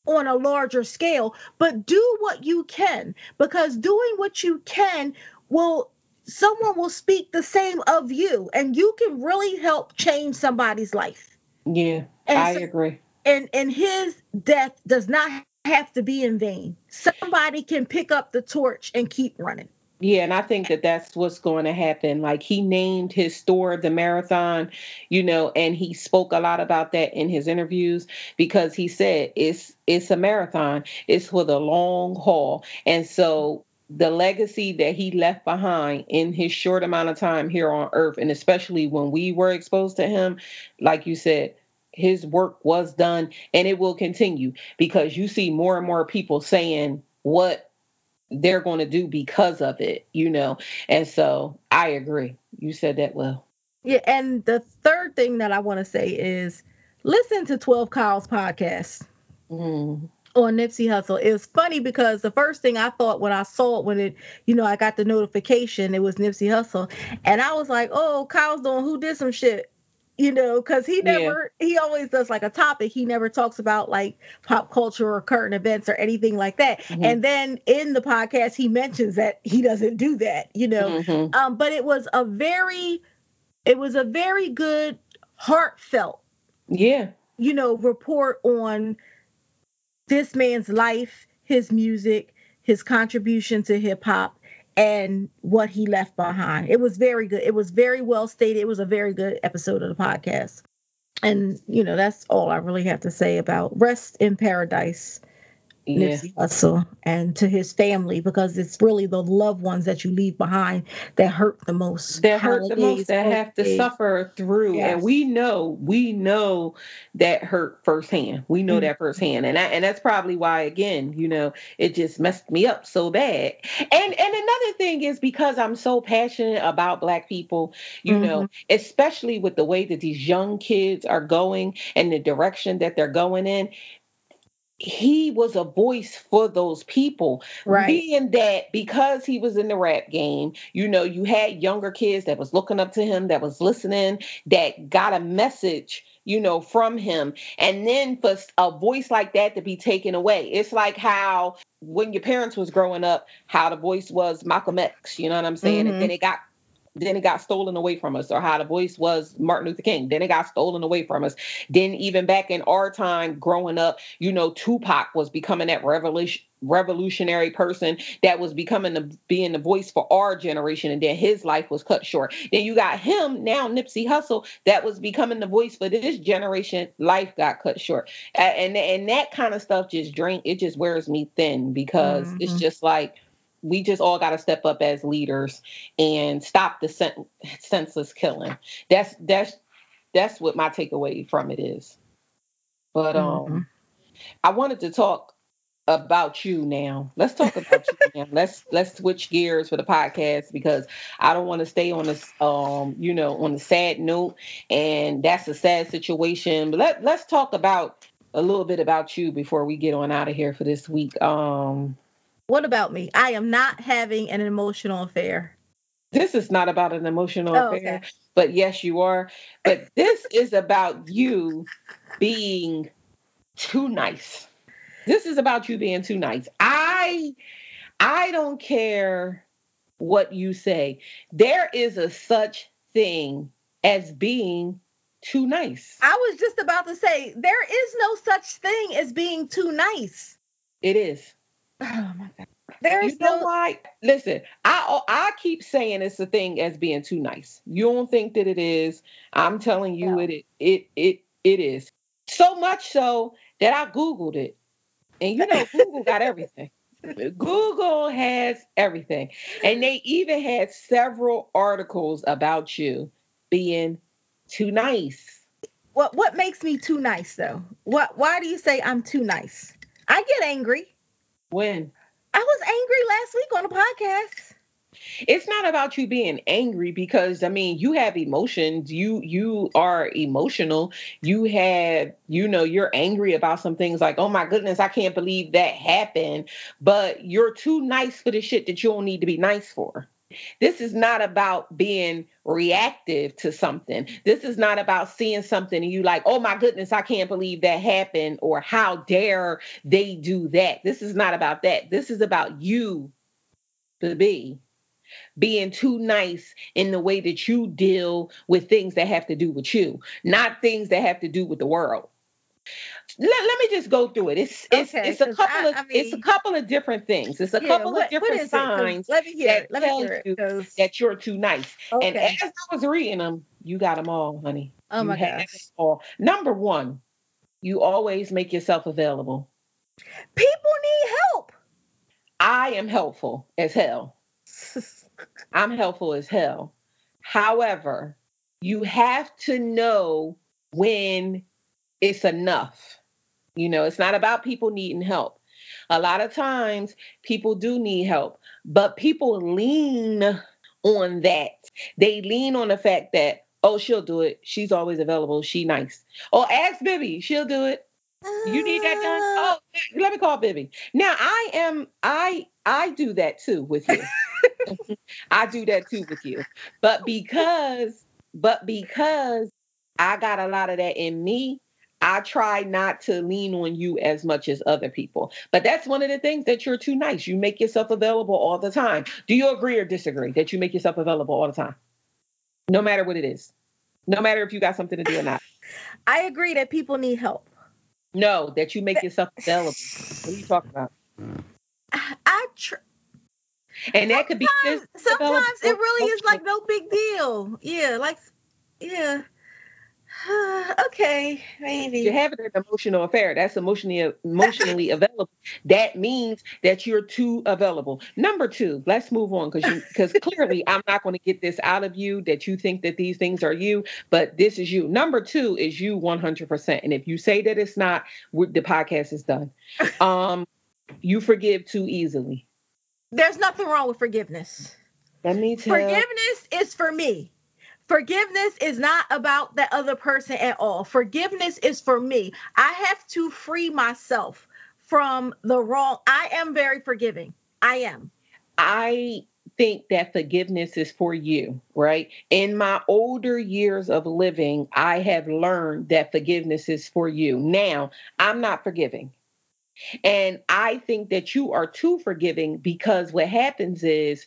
on a larger scale, but do what you can, because doing what you can will, someone will speak the same of you, and you can really help change somebody's life. Yeah, and I so, agree. And and his death does not have to be in vain. Somebody can pick up the torch and keep running. Yeah, and I think that that's what's going to happen. Like, he named his store the Marathon, you know, and he spoke a lot about that in his interviews, because he said it's it's a marathon. It's for the long haul. And so the legacy that he left behind in his short amount of time here on earth, and especially when we were exposed to him, like you said, his work was done and it will continue, because you see more and more people saying what they're going to do because of it, you know? And so I agree. You said that well. Yeah. And the third thing that I want to say is listen to twelve Kyle's podcast mm. on Nipsey Hussle. It was funny because the first thing I thought when I saw it, when it, you know, I got the notification, it was Nipsey Hussle. And I was like, oh, Kyle's doing who did some shit. You know, because he never, yeah. he always does like a topic. He never talks about like pop culture or current events or anything like that. Mm-hmm. And then in the podcast, he mentions that he doesn't do that, you know. Mm-hmm. Um, but it was a very, it was a very good, heartfelt, yeah, you know, report on this man's life, his music, his contribution to hip hop, and what he left behind. It was very good. It was very well stated. It was a very good episode of the podcast. And, you know, that's all I really have to say about rest in paradise, yeah. Nipsey Hussle, and to his family, because it's really the loved ones that you leave behind that hurt the most. That hurt the most, that have to suffer through. Yes. And we know, we know that hurt firsthand. We know mm-hmm. that firsthand. And I, and that's probably why, again, you know, it just messed me up so bad. And, and another thing is because I'm so passionate about Black people, you mm-hmm. know, especially with the way that these young kids are going and the direction that they're going in, he was a voice for those people, right? Being that because he was in the rap game, you know, you had younger kids that was looking up to him, that was listening, that got a message, you know, from him. And then for a voice like that to be taken away, it's like how when your parents was growing up, how the voice was Malcolm X, you know what I'm saying? Mm-hmm. And then it got Then it got stolen away from us, or how the voice was Martin Luther King. Then it got stolen away from us. Then even back in our time growing up, you know, Tupac was becoming that revolution, revolutionary person that was becoming the, being the voice for our generation. And then his life was cut short. Then you got him now, Nipsey Hussle, that was becoming the voice for this generation. Life got cut short. And, and that kind of stuff just drain, it just wears me thin, because mm-hmm. it's just like, we just all got to step up as leaders and stop the sen- senseless killing. That's that's that's what my takeaway from it is. But um, mm-hmm. I wanted to talk about you now. Let's talk about you now. Let's let's switch gears for the podcast, because I don't want to stay on this um you know on the sad note, and that's a sad situation. But let let's talk about a little bit about you before we get on out of here for this week. Um. What about me? I am not having an emotional affair. This is not about an emotional oh, affair, okay. But yes, you are. But this is about you being too nice. This is about you being too nice. I, I don't care what you say. There is a such thing as being too nice. I was just about to say, there is no such thing as being too nice. It is. Oh my God! There's you know no why. Listen, I I keep saying it's a thing as being too nice. You don't think that it is. I'm telling you, no. it it it it is. So much so that I Googled it, and you know, Google got everything. Google has everything, and they even had several articles about you being too nice. What what makes me too nice though? What why do you say I'm too nice? I get angry. When? I was angry last week on the podcast. It's not about you being angry because, I mean, you have emotions. You you are emotional. You have, you know, you're angry about some things like, oh, my goodness, I can't believe that happened. But you're too nice for the shit that you don't need to be nice for. This is not about being reactive to something. This is not about seeing something and you like, oh my goodness, I can't believe that happened, or how dare they do that. This is not about that. This is about you, Bebe, being too nice in the way that you deal with things that have to do with you, not things that have to do with the world. Let, let me just go through it. It's it's, okay, it's a couple I, of I mean, it's a couple of different things. It's a yeah, couple what, of different signs let me hear that it. Let tell me hear you it, that you're too nice. Okay. And as I was reading them, you got them all, honey. Oh my gosh! Number one, you always make yourself available. People need help. I am helpful as hell. I'm helpful as hell. However, you have to know when it's enough. You know, it's not about people needing help. A lot of times people do need help, but people lean on that. They lean on the fact that, oh, she'll do it. She's always available. She nice. Oh, ask Bebe. She'll do it. You need that done? Oh, let me call Bebe. Now I am, I, I do that too with you. I do that too with you. But because, but because I got a lot of that in me, I try not to lean on you as much as other people. But that's one of the things that you're too nice. You make yourself available all the time. Do you agree or disagree that you make yourself available all the time? No matter what it is. No matter if you got something to do or not. I agree that people need help. No, that you make yourself available. What are you talking about? I, I tr- And that sometimes, could be... Sometimes available. It really is like no big deal. Yeah, like... Yeah. Okay, maybe. You're having an emotional affair. That's emotionally emotionally available. That means that you're too available. Number two, let's move on because because clearly I'm not going to get this out of you that you think that these things are you, but this is you. Number two is you one hundred percent. And if you say that it's not, the podcast is done. Um, you forgive too easily. There's nothing wrong with forgiveness. Let me tell you. Forgiveness is for me. Forgiveness is not about the other person at all. Forgiveness is for me. I have to free myself from the wrong. I am very forgiving. I am. I think that forgiveness is for you, right? In my older years of living, I have learned that forgiveness is for you. Now, I'm not forgiving. And I think that you are too forgiving because what happens is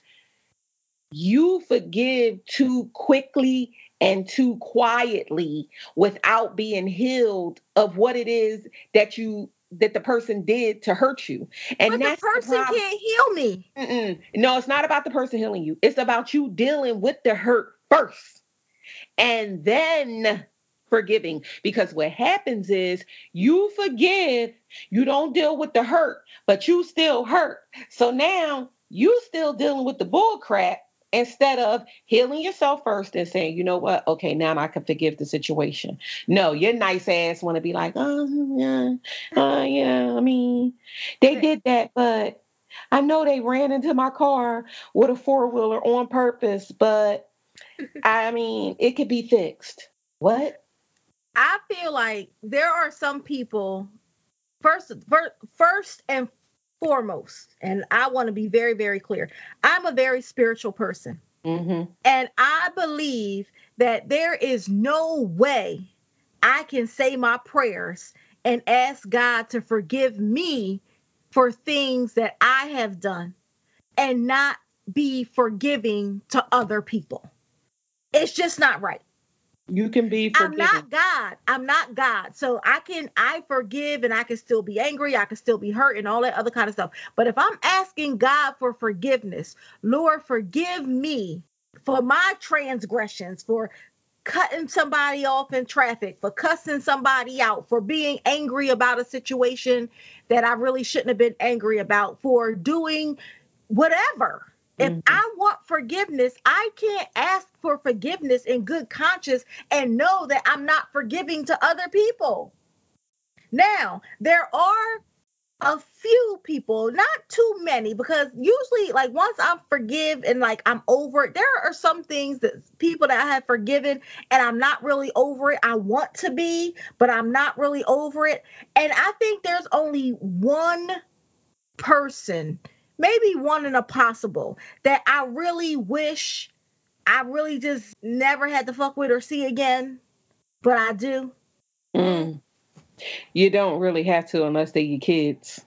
you forgive too quickly and too quietly without being healed of what it is that you that the person did to hurt you. And but that's the person the can't heal me. Mm-mm. No, it's not about the person healing you. It's about you dealing with the hurt first and then forgiving. Because what happens is you forgive, you don't deal with the hurt, but you still hurt. So now you still dealing with the bull crap. Instead of healing yourself first and saying, you know what? Okay, now I can forgive the situation. No, your nice ass want to be like, oh, yeah, oh, yeah. I mean, they did that, but I know they ran into my car with a four-wheeler on purpose, but I mean, it could be fixed. What? I feel like there are some people, first, first and foremost, Foremost, and I want to be very, very clear. I'm a very spiritual person. Mm-hmm. And I believe that there is no way I can say my prayers and ask God to forgive me for things that I have done and not be forgiving to other people. It's just not right. You can be forgiven. I'm not God. I'm not God. So I can, I forgive and I can still be angry. I can still be hurt and all that other kind of stuff. But if I'm asking God for forgiveness, Lord, forgive me for my transgressions, for cutting somebody off in traffic, for cussing somebody out, for being angry about a situation that I really shouldn't have been angry about, for doing whatever. If I want forgiveness, I can't ask for forgiveness in good conscience and know that I'm not forgiving to other people. Now, there are a few people, not too many, because usually, like, once I'm forgive and, like, I'm over it, there are some things that people that I have forgiven and I'm not really over it. I want to be, but I'm not really over it. And I think there's only one person, maybe one in a possible, that I really wish I really just never had to fuck with or see again, but I do. Mm. You don't really have to unless they're your kids,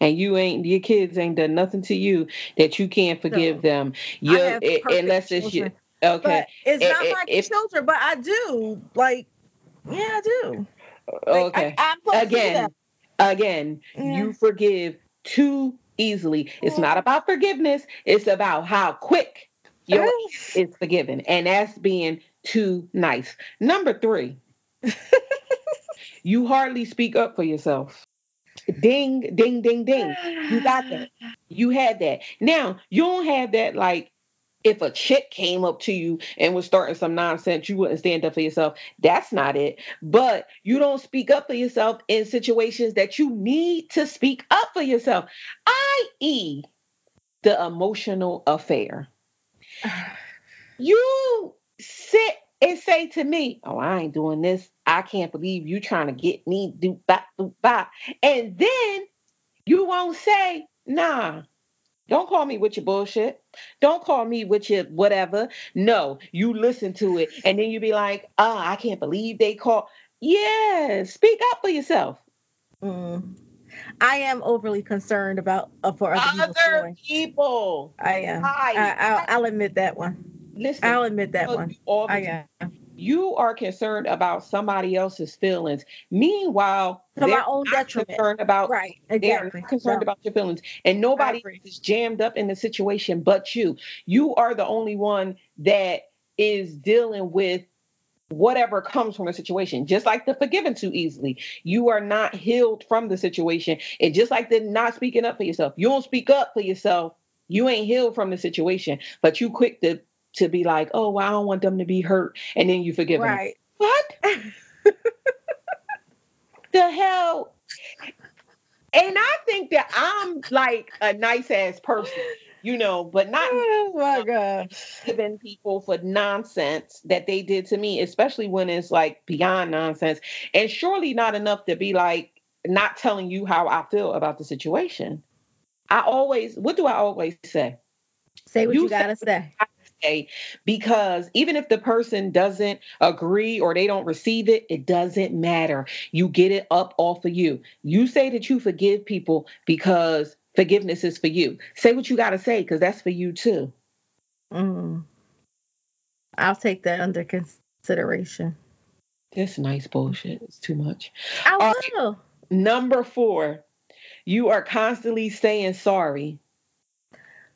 and you ain't your kids ain't done nothing to you that you can't forgive so, them. You it, unless children. It's you. Okay, but it's it, not it, my it, children, but I do. Like, yeah, I do. Like, okay, I, I'm again, do again, yeah. You forgive too easily. It's not about forgiveness. It's about how quick your ass is forgiven, and that's being too nice. Number three. You hardly speak up for yourself. Ding, ding, ding, ding. You got that. You had that. Now, you don't have that, like, if a chick came up to you and was starting some nonsense, you wouldn't stand up for yourself. That's not it. But you don't speak up for yourself in situations that you need to speak up for yourself, that is the emotional affair. You sit and say to me, oh, I ain't doing this. I can't believe you trying to get me do bop do bop. And then you won't say, nah, don't call me with your bullshit. Don't call me with your whatever. No, you listen to it. And then you be like, oh, I can't believe they call. Yeah, speak up for yourself. Mm. I am overly concerned about uh, for other, other people. I am. I, I, I'll admit that one. Listen, I'll admit that one. I am. Time. You are concerned about somebody else's feelings. Meanwhile, so they're my own not concerned about right, exactly. They're concerned yeah. about your feelings, and nobody is jammed up in the situation but you. You are the only one that is dealing with whatever comes from the situation. Just like the forgiven too easily, you are not healed from the situation, and just like the not speaking up for yourself, you don't speak up for yourself. You ain't healed from the situation, but you quick to. To be like, oh, well, I don't want them to be hurt. And then you forgive right. them. What? The hell? And I think that I'm like a nice ass person, you know, but not oh my God. Giving people for nonsense that they did to me, especially when it's like beyond nonsense. And surely not enough to be like not telling you how I feel about the situation. I always, what do I always say? Say what you, you gotta say. I Because even if the person doesn't agree or they don't receive it, it doesn't matter. You get it up off of you. You say that you forgive people because forgiveness is for you. Say what you got to say because that's for you too. Mm. I'll take that under consideration. This nice bullshit is too much. I will. Right, number four, you are constantly saying sorry.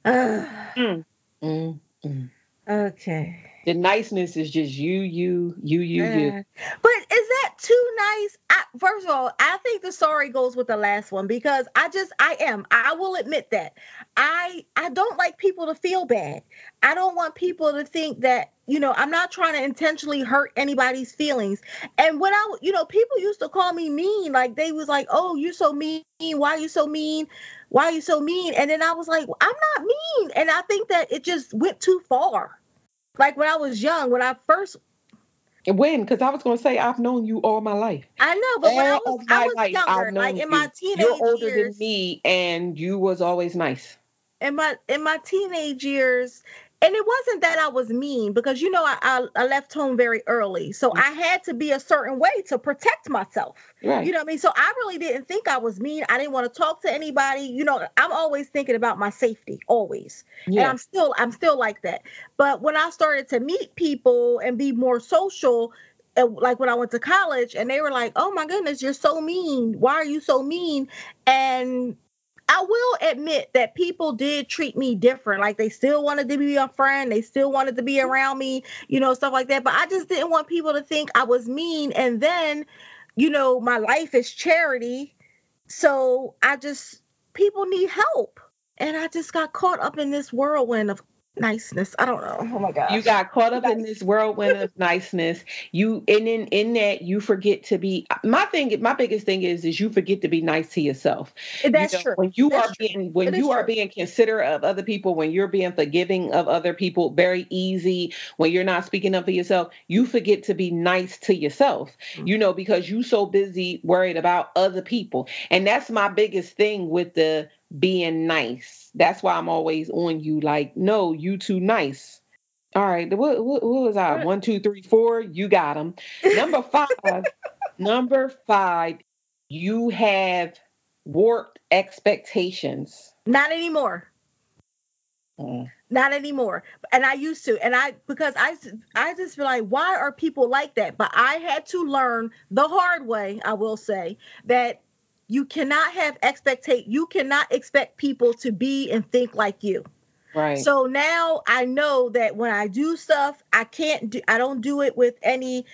Uh, mm. Mm. Mm. Okay. The niceness is just you, you, you, you, yeah. you. But is that too nice? I, first of all, I think the sorry goes with the last one because I just, I am. I will admit that. I I don't like people to feel bad. I don't want people to think that, you know, I'm not trying to intentionally hurt anybody's feelings. And when I, you know, people used to call me mean. Like they was like, oh, you're so mean. Why are you so mean? Why are you so mean? And then I was like, well, I'm not mean. And I think that it just went too far. Like when I was young, when I first. When? Because I was going to say, I've known you all my life. I know, but all when I was, I was life, younger, like in you. My teenage years. You're older years, than me, and you was always nice. In my, in my teenage years. And it wasn't that I was mean because, you know, I, I, I left home very early. So I had to be a certain way to protect myself. Right. You know what I mean? So I really didn't think I was mean. I didn't want to talk to anybody. You know, I'm always thinking about my safety, always. Yeah. And I'm still I'm still like that. But when I started to meet people and be more social, like when I went to college and they were like, oh, my goodness, you're so mean. Why are you so mean? And I will admit that people did treat me different. Like they still wanted to be a friend. They still wanted to be around me, you know, stuff like that. But I just didn't want people to think I was mean. And then, you know, my life is charity. So I just, people need help. And I just got caught up in this whirlwind of niceness. I don't know. Oh my God. You got caught up in this whirlwind of niceness. You, and in, in that you forget to be, my thing, my biggest thing is, is you forget to be nice to yourself. That's you know, true. When you That's are true. being, when that you are true. being considerate of other people, when you're being forgiving of other people, very easy, when you're not speaking up for yourself, you forget to be nice to yourself, mm-hmm. you know, because you so busy worried about other people. And that's my biggest thing with the being nice. That's why I'm always on you. Like, no, you too nice. All right. What, what, what was I? One, two, three, four. You got them. Number five. number five. You have warped expectations. Not anymore. Mm. Not anymore. And I used to. And I, because I, I just feel like, why are people like that? But I had to learn the hard way, I will say, that you cannot have expectate. You cannot expect people to be and think like you. Right. So now I know that when I do stuff, I can't do, I don't do it with any,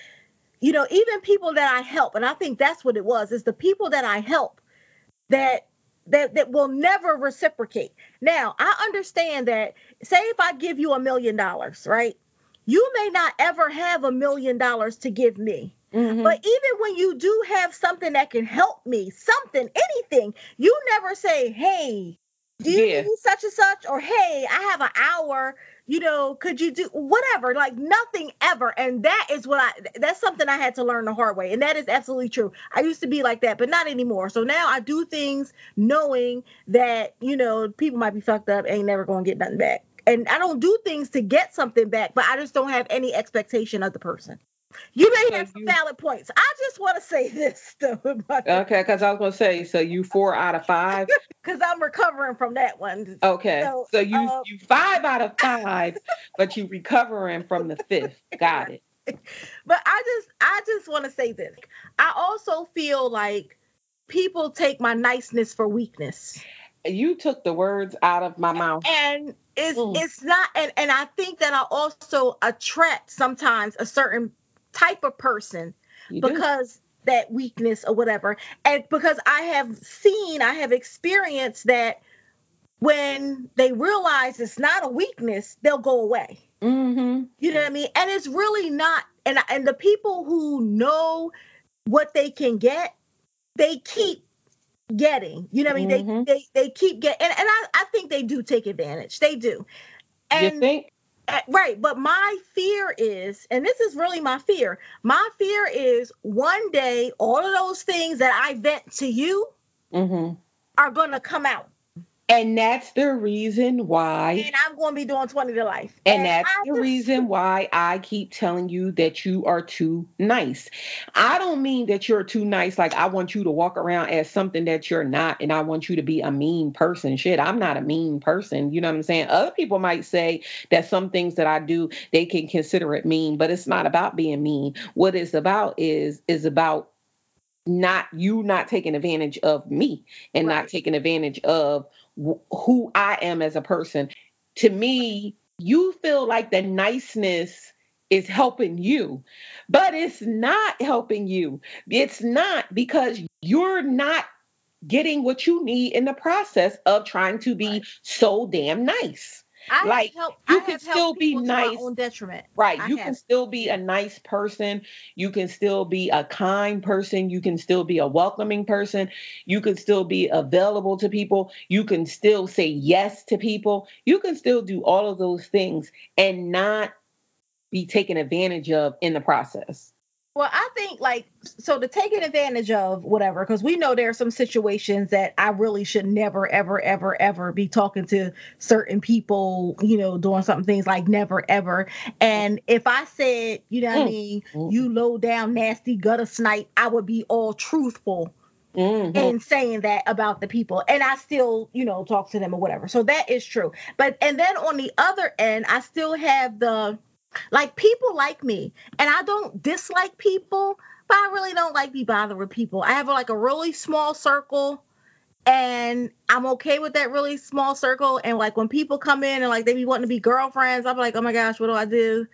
you know, even people that I help. And I think that's what it was, is the people that I help that, that, that will never reciprocate. Now I understand that, say if I give you a million dollars, right? You may not ever have a million dollars to give me. Mm-hmm. But even when you do have something that can help me, something, anything, you never say, hey, do you yeah. need such and such? Or, hey, I have an hour, you know, could you do whatever, like nothing ever. And that is what I, that's something I had to learn the hard way. And that is absolutely true. I used to be like that, but not anymore. So now I do things knowing that, you know, people might be fucked up, ain't never going to get nothing back. And I don't do things to get something back, but I just don't have any expectation of the person. You may so have some you, valid points. I just want to say this, though. Okay, because I was going to say, so you four out of five? Because I'm recovering from that one. Okay, so, so you, um, you five out of five, but you recovering from the fifth. Got it. But I just, I just want to say this. I also feel like people take my niceness for weakness. You took the words out of my mouth. And it's, mm. it's not, and, and I think that I also attract sometimes a certain type of person you because do. that weakness or whatever. And because I have seen, I have experienced that when they realize it's not a weakness, they'll go away. Mm-hmm. You know what I mean? And it's really not. And, and the people who know what they can get, they keep getting, you know what I mean? Mm-hmm. They, they, they keep getting, and, and I, I think they do take advantage. They do. And you think? Right. But my fear is, and this is really my fear. My fear is one day, all of those things that I vent to you mm-hmm. are going to come out. And that's the reason why. And I'm going to be doing twenty to life. And, and that's I the just, reason why I keep telling you that you are too nice. I don't mean that you're too nice. Like, I want you to walk around as something that you're not. And I want you to be a mean person. Shit, I'm not a mean person. You know what I'm saying? Other people might say that some things that I do, they can consider it mean. But it's not about being mean. What it's about is, is about not you not taking advantage of me and right. not taking advantage of who I am as a person. To me, you feel like the niceness is helping you, but it's not helping you. It's not, because you're not getting what you need in the process of trying to be right. so damn nice. I like help, you I can still be nice, right? I you have. can still be a nice person. You can still be a kind person. You can still be a welcoming person. You can still be available to people. You can still say yes to people. You can still do all of those things and not be taken advantage of in the process. Well, I think like, so to take advantage of whatever, because we know there are some situations that I really should never, ever, ever, ever be talking to certain people, you know, doing something, things like never, ever. And if I said, you know what mm. I mean, mm. you low down, nasty gutter snipe, I would be all truthful mm-hmm. in saying that about the people. And I still, you know, talk to them or whatever. So that is true. But, and then on the other end, I still have the, like, people like me, and I don't dislike people, but I really don't like be bothered with people. I have like a really small circle, and I'm okay with that really small circle. And like when people come in and like they be wanting to be girlfriends, I'm like, oh my gosh, what do I do?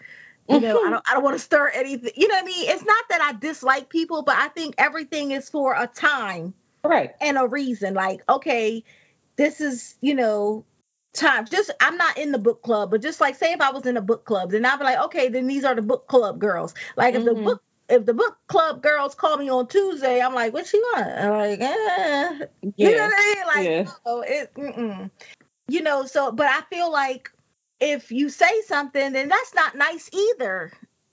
You know, I don't, I don't want to stir anything. You know what I mean? It's not that I dislike people, but I think everything is for a time, right, and a reason. Like, okay, this is, you know, times, just I'm not in the book club, but just like say if I was in a book club, then I'd be like, okay, then these are the book club girls. Like mm-hmm. if the book if the book club girls call me on Tuesday, I'm like, what she want? I'm like, eh. You yeah. know what I mean? Like, yeah. no, it, mm-mm. you know. So, but I feel like if you say something, then that's not nice either.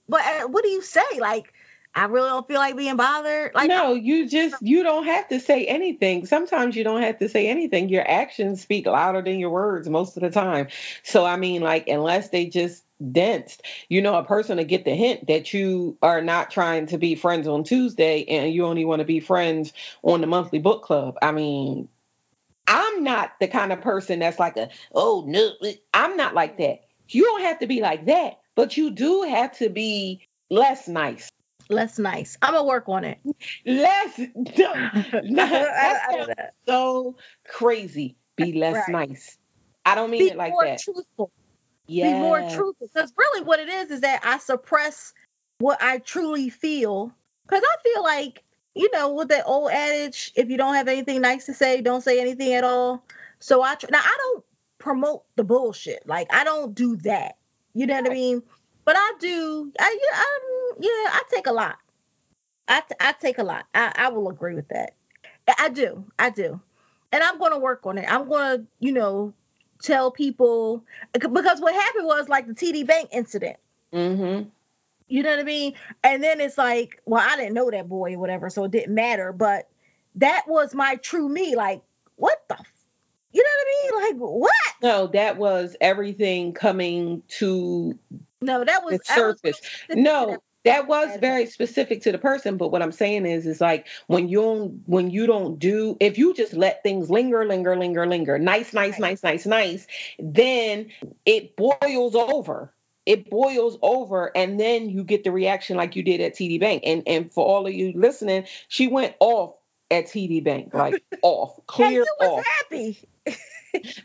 But uh, what do you say? Like, I really don't feel like being bothered. Like, no, you just, you don't have to say anything. Sometimes you don't have to say anything. Your actions speak louder than your words most of the time. So, I mean, like, unless they just densed, you know, a person to get the hint that you are not trying to be friends on Tuesday and you only want to be friends on the monthly book club. I mean, I'm not the kind of person that's like a, oh, no, I'm not like that. You don't have to be like that, but you do have to be less nice. Less nice. I'm gonna work on it. Less. That's so crazy. Be less right. nice. I don't mean be it like more that. Truthful. Yes. Be more truthful. Because really, what it is is that I suppress what I truly feel. Because I feel like, you know, with that old adage, if you don't have anything nice to say, don't say anything at all. So I tr- now I don't promote the bullshit. Like I don't do that. You know what right. I mean? But I do. I yeah. I, Yeah, I take a lot. I, t- I take a lot. I-, I will agree with that. I do. I do. And I'm going to work on it. I'm going to, you know, tell people. Because what happened was like the T D Bank incident. Mm-hmm. You know what I mean? And then it's like, well, I didn't know that boy or whatever, so it didn't matter. But that was my true me. Like, what the f- You know what I mean? Like, what? No, that was everything coming to no, that was, the surface. Was no. That was very specific to the person, but what I'm saying is, is like when you when you don't do, if you just let things linger, linger, linger, linger, nice, nice, right. nice, nice, nice, then it boils over. It boils over, and then you get the reaction like you did at T D Bank. And and for all of you listening, she went off at T D Bank, like off, clear off. You was happy.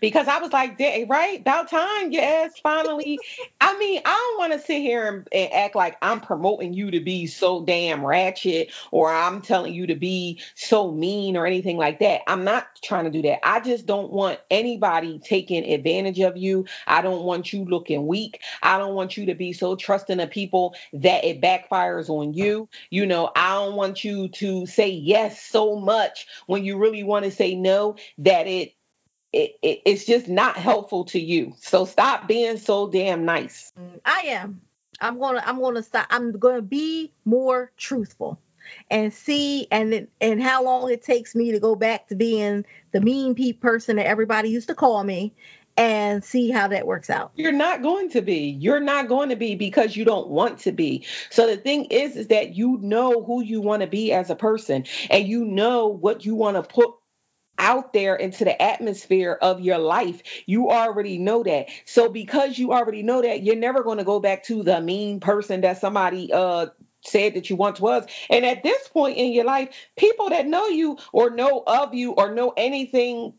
Because I was like, right, about time, yes, finally. I mean, I don't want to sit here and, and act like I'm promoting you to be so damn ratchet or I'm telling you to be so mean or anything like that. I'm not trying to do that. I just don't want anybody taking advantage of you. I don't want you looking weak. I don't want you to be so trusting of people that it backfires on you. You know, I don't want you to say yes so much when you really want to say no, that it It, it it's just not helpful to you. So stop being so damn nice. I am. I'm gonna. I'm gonna stop. I'm gonna be more truthful, and see and and how long it takes me to go back to being the mean peep person that everybody used to call me, and see how that works out. You're not going to be. You're not going to be because you don't want to be. So the thing is, is that you know who you want to be as a person, and you know what you want to put out there into the atmosphere of your life. You already know that. So because you already know that, you're never going to go back to the mean person that somebody uh said that you once was. And at this point in your life, people that know you or know of you or know anything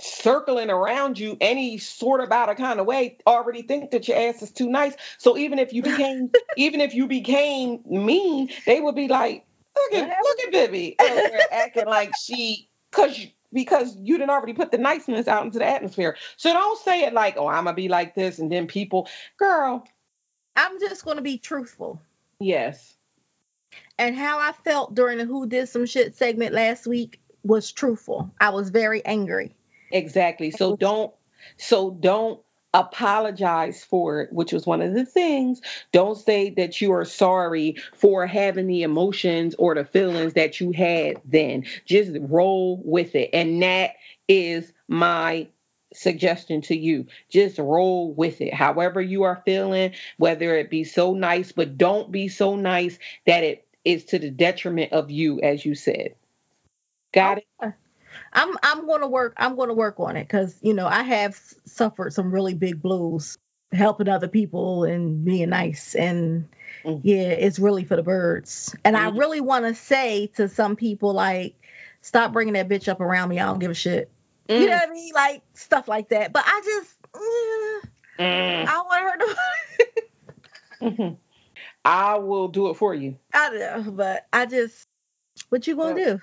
circling around you any sort of out of kind of way already think that your ass is too nice. So even if you became even if you became mean, they would be like, look at look at Bebe acting like she cause you Because you didn't already put the niceness out into the atmosphere. So don't say it like, oh, I'm going to be like this. And then people, girl. I'm just going to be truthful. Yes. And how I felt during the Who Did Some Shit segment last week was truthful. I was very angry. Exactly. So don't, so don't apologize for it, which was one of the things. Don't say that you are sorry for having the emotions or the feelings that you had then. Just roll with it. And that is my suggestion to you. Just roll with it. However you are feeling, whether it be so nice, but don't be so nice that it is to the detriment of you, as you said. Got it? I'm I'm going to work. I'm going to work on it because, you know, I have suffered some really big blues helping other people and being nice. And mm-hmm. yeah, it's really for the birds. And mm-hmm. I really want to say to some people, like, stop bringing that bitch up around me. I don't give a shit. Mm. You know what I mean? Like stuff like that. But I just yeah, mm. I don't want her to. mm-hmm. I will do it for you. I know, but I just what you going to do?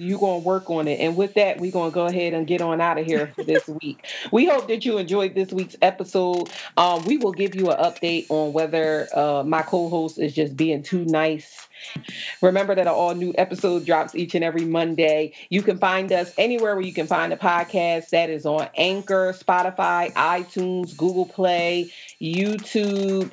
you're going to work on it. And with that, we're going to go ahead and get on out of here for this week. We hope that you enjoyed this week's episode. Um, we will give you an update on whether uh, my co-host is just being too nice. Remember that an all-new episode drops each and every Monday. You can find us anywhere where you can find a podcast. That is on Anchor, Spotify, iTunes, Google Play, YouTube.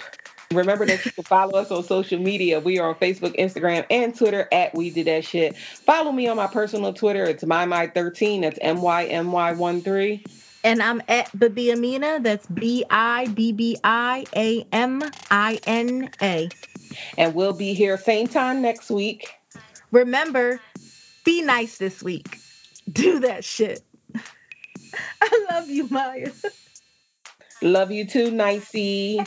Remember that you can follow us on social media. We are on Facebook, Instagram, and Twitter at We Did That Shit. Follow me on my personal Twitter. It's my my thirteen. That's M Y M Y one three. And I'm at Bibi Amina. That's B I B B I A M I N A. And we'll be here same time next week. Remember, be nice this week. Do that shit. I love you, Maya. Love you too, Nicey.